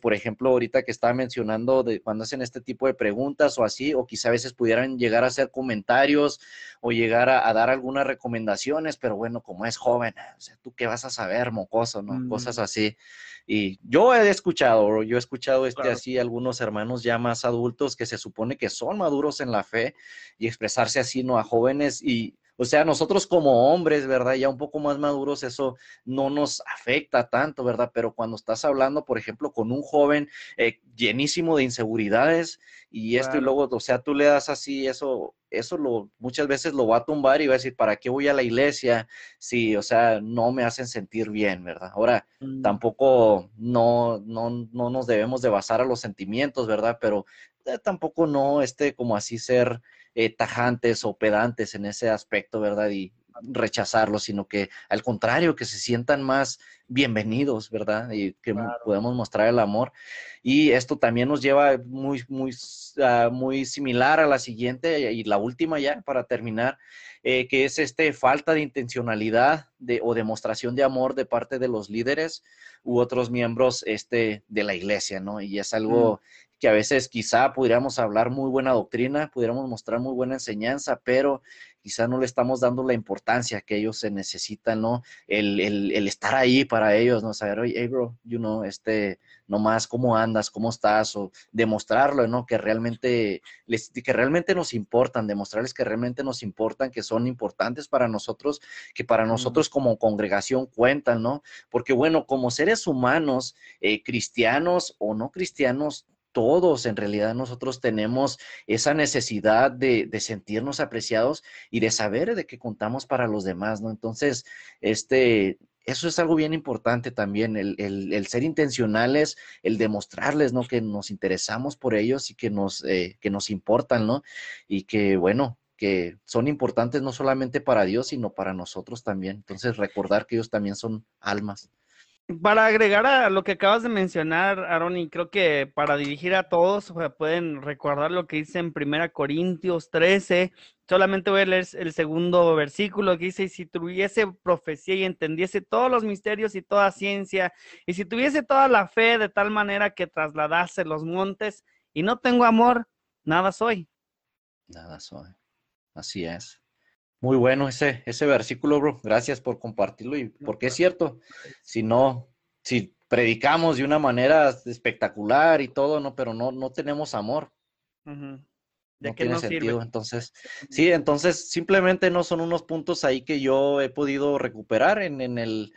por ejemplo, ahorita que estaba mencionando de cuando hacen este tipo de preguntas o así, o quizá a veces pudieran llegar a hacer comentarios o llegar a dar algunas recomendaciones, pero bueno, como es joven, o sea, ¿tú qué vas a saber, mocoso, no? Cosas así. Y yo he escuchado así algunos hermanos ya más adultos que se supone que son maduros en la fe, y expresarse así, ¿no?, a jóvenes. Y o sea, nosotros como hombres, ¿verdad?, ya un poco más maduros, eso no nos afecta tanto, ¿verdad? Pero cuando estás hablando, por ejemplo, con un joven llenísimo de inseguridades y esto y luego, o sea, tú le das así, eso muchas veces lo va a tumbar y va a decir, ¿para qué voy a la iglesia? Sí, o sea, no me hacen sentir bien, ¿verdad? Ahora, tampoco no nos debemos de basar a los sentimientos, ¿verdad? Pero tampoco no como así ser tajantes o pedantes en ese aspecto, ¿verdad? Y rechazarlo, sino que al contrario, que se sientan más bienvenidos, ¿verdad? Y que claro, podemos mostrar el amor. Y esto también nos lleva muy similar a la siguiente y la última ya para terminar, que es falta de intencionalidad o demostración de amor de parte de los líderes u otros miembros de la iglesia, ¿no? Y es algo que a veces quizá pudiéramos hablar muy buena doctrina, pudiéramos mostrar muy buena enseñanza, pero quizá no le estamos dando la importancia que ellos se necesitan, ¿no? El estar ahí para ellos, ¿no? Saber, oye, hey bro, you know, nomás cómo andas, cómo estás, o demostrarlo, ¿no? Que realmente, nos importan, demostrarles que realmente nos importan, que son importantes para nosotros, que para nosotros como congregación cuentan, ¿no? Porque bueno, como seres humanos, cristianos o no cristianos, todos en realidad nosotros tenemos esa necesidad de sentirnos apreciados y de saber de que contamos para los demás, ¿no? Entonces, eso es algo bien importante también, el ser intencionales, el demostrarles, ¿no? Que nos interesamos por ellos y que nos importan, ¿no? Y que, bueno, que son importantes no solamente para Dios, sino para nosotros también. Entonces, recordar que ellos también son almas. Para agregar a lo que acabas de mencionar, Aaron, y creo que para dirigir a todos, o sea, pueden recordar lo que dice en 1 Corintios 13, solamente voy a leer el segundo versículo que dice, y si tuviese profecía y entendiese todos los misterios y toda ciencia, y si tuviese toda la fe de tal manera que trasladase los montes, y no tengo amor, nada soy. Nada soy. Así es. Muy bueno ese versículo, bro. Gracias por compartirlo y porque es cierto. Si predicamos de una manera espectacular y todo, no, pero no tenemos amor. No tiene sentido. Entonces, sí, simplemente no son unos puntos ahí que yo he podido recuperar en el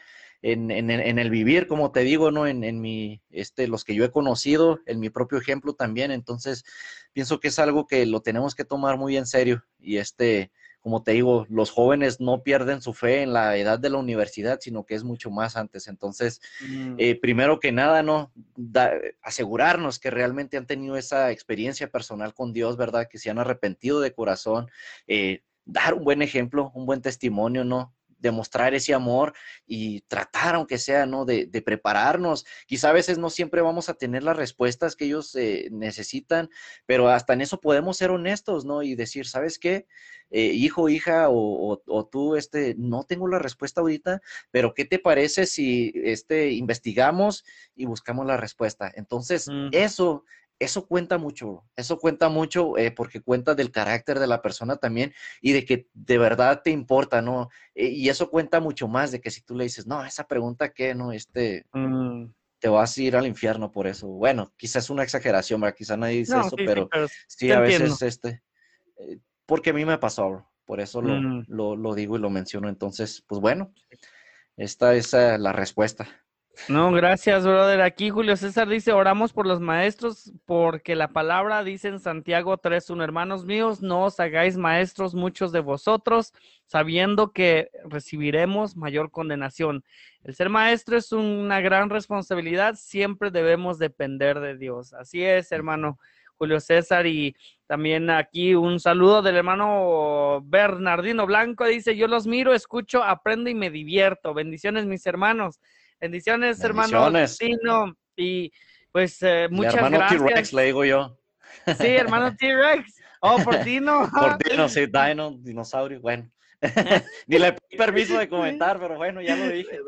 vivir, como te digo, ¿no? En mi, los que yo he conocido, en mi propio ejemplo también. Entonces, pienso que es algo que lo tenemos que tomar muy en serio. Y como te digo, los jóvenes no pierden su fe en la edad de la universidad, sino que es mucho más antes. Entonces, primero que nada, ¿no? Asegurarnos que realmente han tenido esa experiencia personal con Dios, ¿verdad? Que se han arrepentido de corazón, dar un buen ejemplo, un buen testimonio, ¿no? Demostrar ese amor y tratar, aunque sea, ¿no? De prepararnos. Quizá a veces no siempre vamos a tener las respuestas que ellos necesitan, pero hasta en eso podemos ser honestos, ¿no? Y decir, ¿sabes qué? Hijo, hija, o tú, no tengo la respuesta ahorita, pero ¿qué te parece si investigamos y buscamos la respuesta? Entonces, eso cuenta mucho, porque cuenta del carácter de la persona también y de que de verdad te importa, ¿no? Y eso cuenta mucho más de que si tú le dices, no, esa pregunta ¿qué? No, te vas a ir al infierno por eso. Bueno, quizás es una exageración, ¿verdad? Quizás nadie dice eso, pero sí, a veces, entiendo. Porque a mí me pasó, bro. Por eso lo digo y lo menciono. Entonces, pues bueno, esta es la respuesta. No, gracias, brother. Aquí Julio César dice, oramos por los maestros, porque la palabra dice en Santiago 3:1, hermanos míos, no os hagáis maestros muchos de vosotros, sabiendo que recibiremos mayor condenación. El ser maestro es una gran responsabilidad, siempre debemos depender de Dios. Así es, hermano Julio César, y también aquí un saludo del hermano Bernardino Blanco, dice, yo los miro, escucho, aprendo y me divierto. Bendiciones, mis hermanos. Bendiciones, hermano Tino, y pues muchas gracias. Hermano T-Rex, le digo yo. Sí, hermano T-Rex. Oh, por Tino. Por Tino, sí, Dino, dinosaurio, bueno. Ni le pedí permiso de comentar, pero bueno, ya lo dije.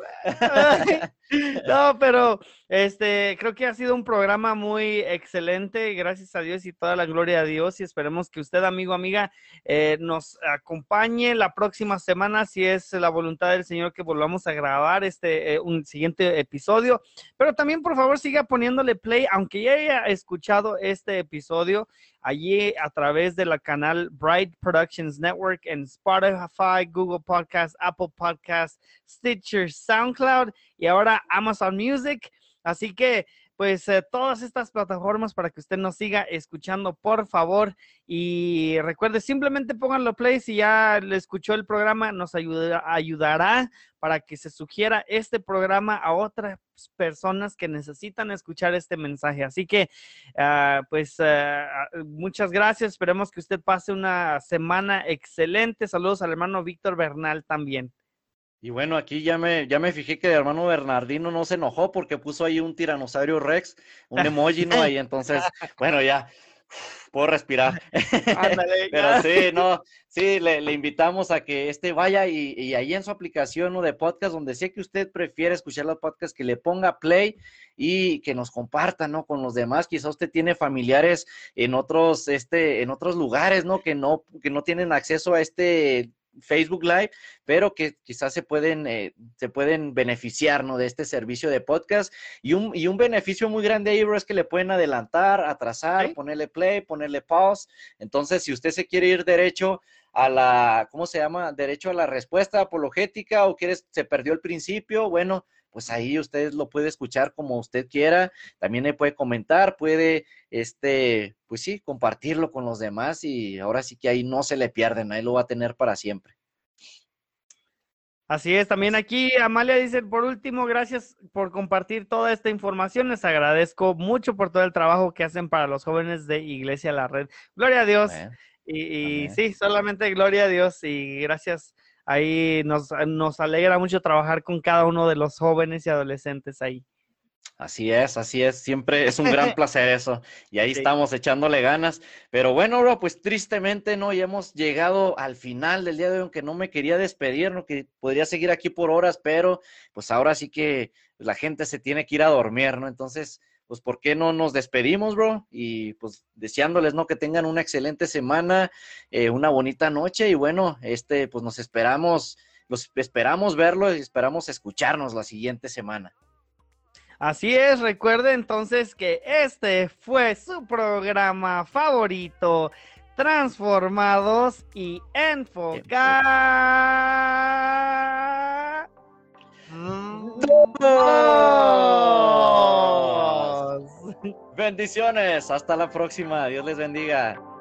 No, pero creo que ha sido un programa muy excelente, gracias a Dios y toda la gloria a Dios, y esperemos que usted, amigo, amiga, nos acompañe la próxima semana, si es la voluntad del Señor que volvamos a grabar un siguiente episodio, pero también por favor siga poniéndole play, aunque ya haya escuchado este episodio, allí a través de la canal Bright Productions Network en Spotify, Google Podcasts, Apple Podcasts, Stitcher, SoundCloud y ahora Amazon Music. Así que pues todas estas plataformas para que usted nos siga escuchando, por favor. Y recuerde, simplemente pónganlo play. Si ya le escuchó el programa, nos ayudará para que se sugiera este programa a otras personas que necesitan escuchar este mensaje. Así que, muchas gracias. Esperemos que usted pase una semana excelente. Saludos al hermano Víctor Bernal también. Y bueno, aquí ya me fijé que el hermano Bernardino no se enojó porque puso ahí un tiranosaurio Rex, un emoji, ¿no? Ahí entonces, bueno, ya puedo respirar. Ándale, pero sí, no, sí, le invitamos a que vaya y ahí en su aplicación, ¿no?, de podcast, donde sea que usted prefiere escuchar los podcasts, que le ponga play y que nos comparta, ¿no?, con los demás. Quizá usted tiene familiares en otros, en otros lugares, ¿no?, que no tienen acceso a Facebook Live, pero que quizás se pueden beneficiar, ¿no?, de este servicio de podcast. Y un beneficio muy grande ahí, bro, es que le pueden adelantar, atrasar, ¿sí?, ponerle play, ponerle pause. Entonces, si usted se quiere ir derecho a la, ¿cómo se llama?, derecho a la respuesta apologética, o se perdió el principio, bueno, pues ahí usted lo puede escuchar como usted quiera. También le puede comentar, puede, pues sí, compartirlo con los demás, y ahora sí que ahí no se le pierden, ahí lo va a tener para siempre. Así es, también aquí Amalia dice, por último, gracias por compartir toda esta información, les agradezco mucho por todo el trabajo que hacen para los jóvenes de Iglesia La Red. Gloria a Dios, y sí, solamente gloria a Dios, y gracias. Ahí nos alegra mucho trabajar con cada uno de los jóvenes y adolescentes ahí. Así es, siempre es un gran placer eso, y ahí estamos echándole ganas. Pero bueno, bro, pues tristemente, ¿no?, ya hemos llegado al final del día de hoy, aunque no me quería despedir, ¿no?, que podría seguir aquí por horas, pero pues ahora sí que la gente se tiene que ir a dormir, ¿no? Entonces, pues, ¿por qué no nos despedimos, bro? Y pues deseándoles, ¿no?, que tengan una excelente semana, una bonita noche, y bueno, pues nos esperamos, los esperamos verlos y esperamos escucharnos la siguiente semana. Así es, recuerden entonces que este fue su programa favorito, Transformados y Enfocados. ¡Bendiciones! Hasta la próxima. Dios les bendiga.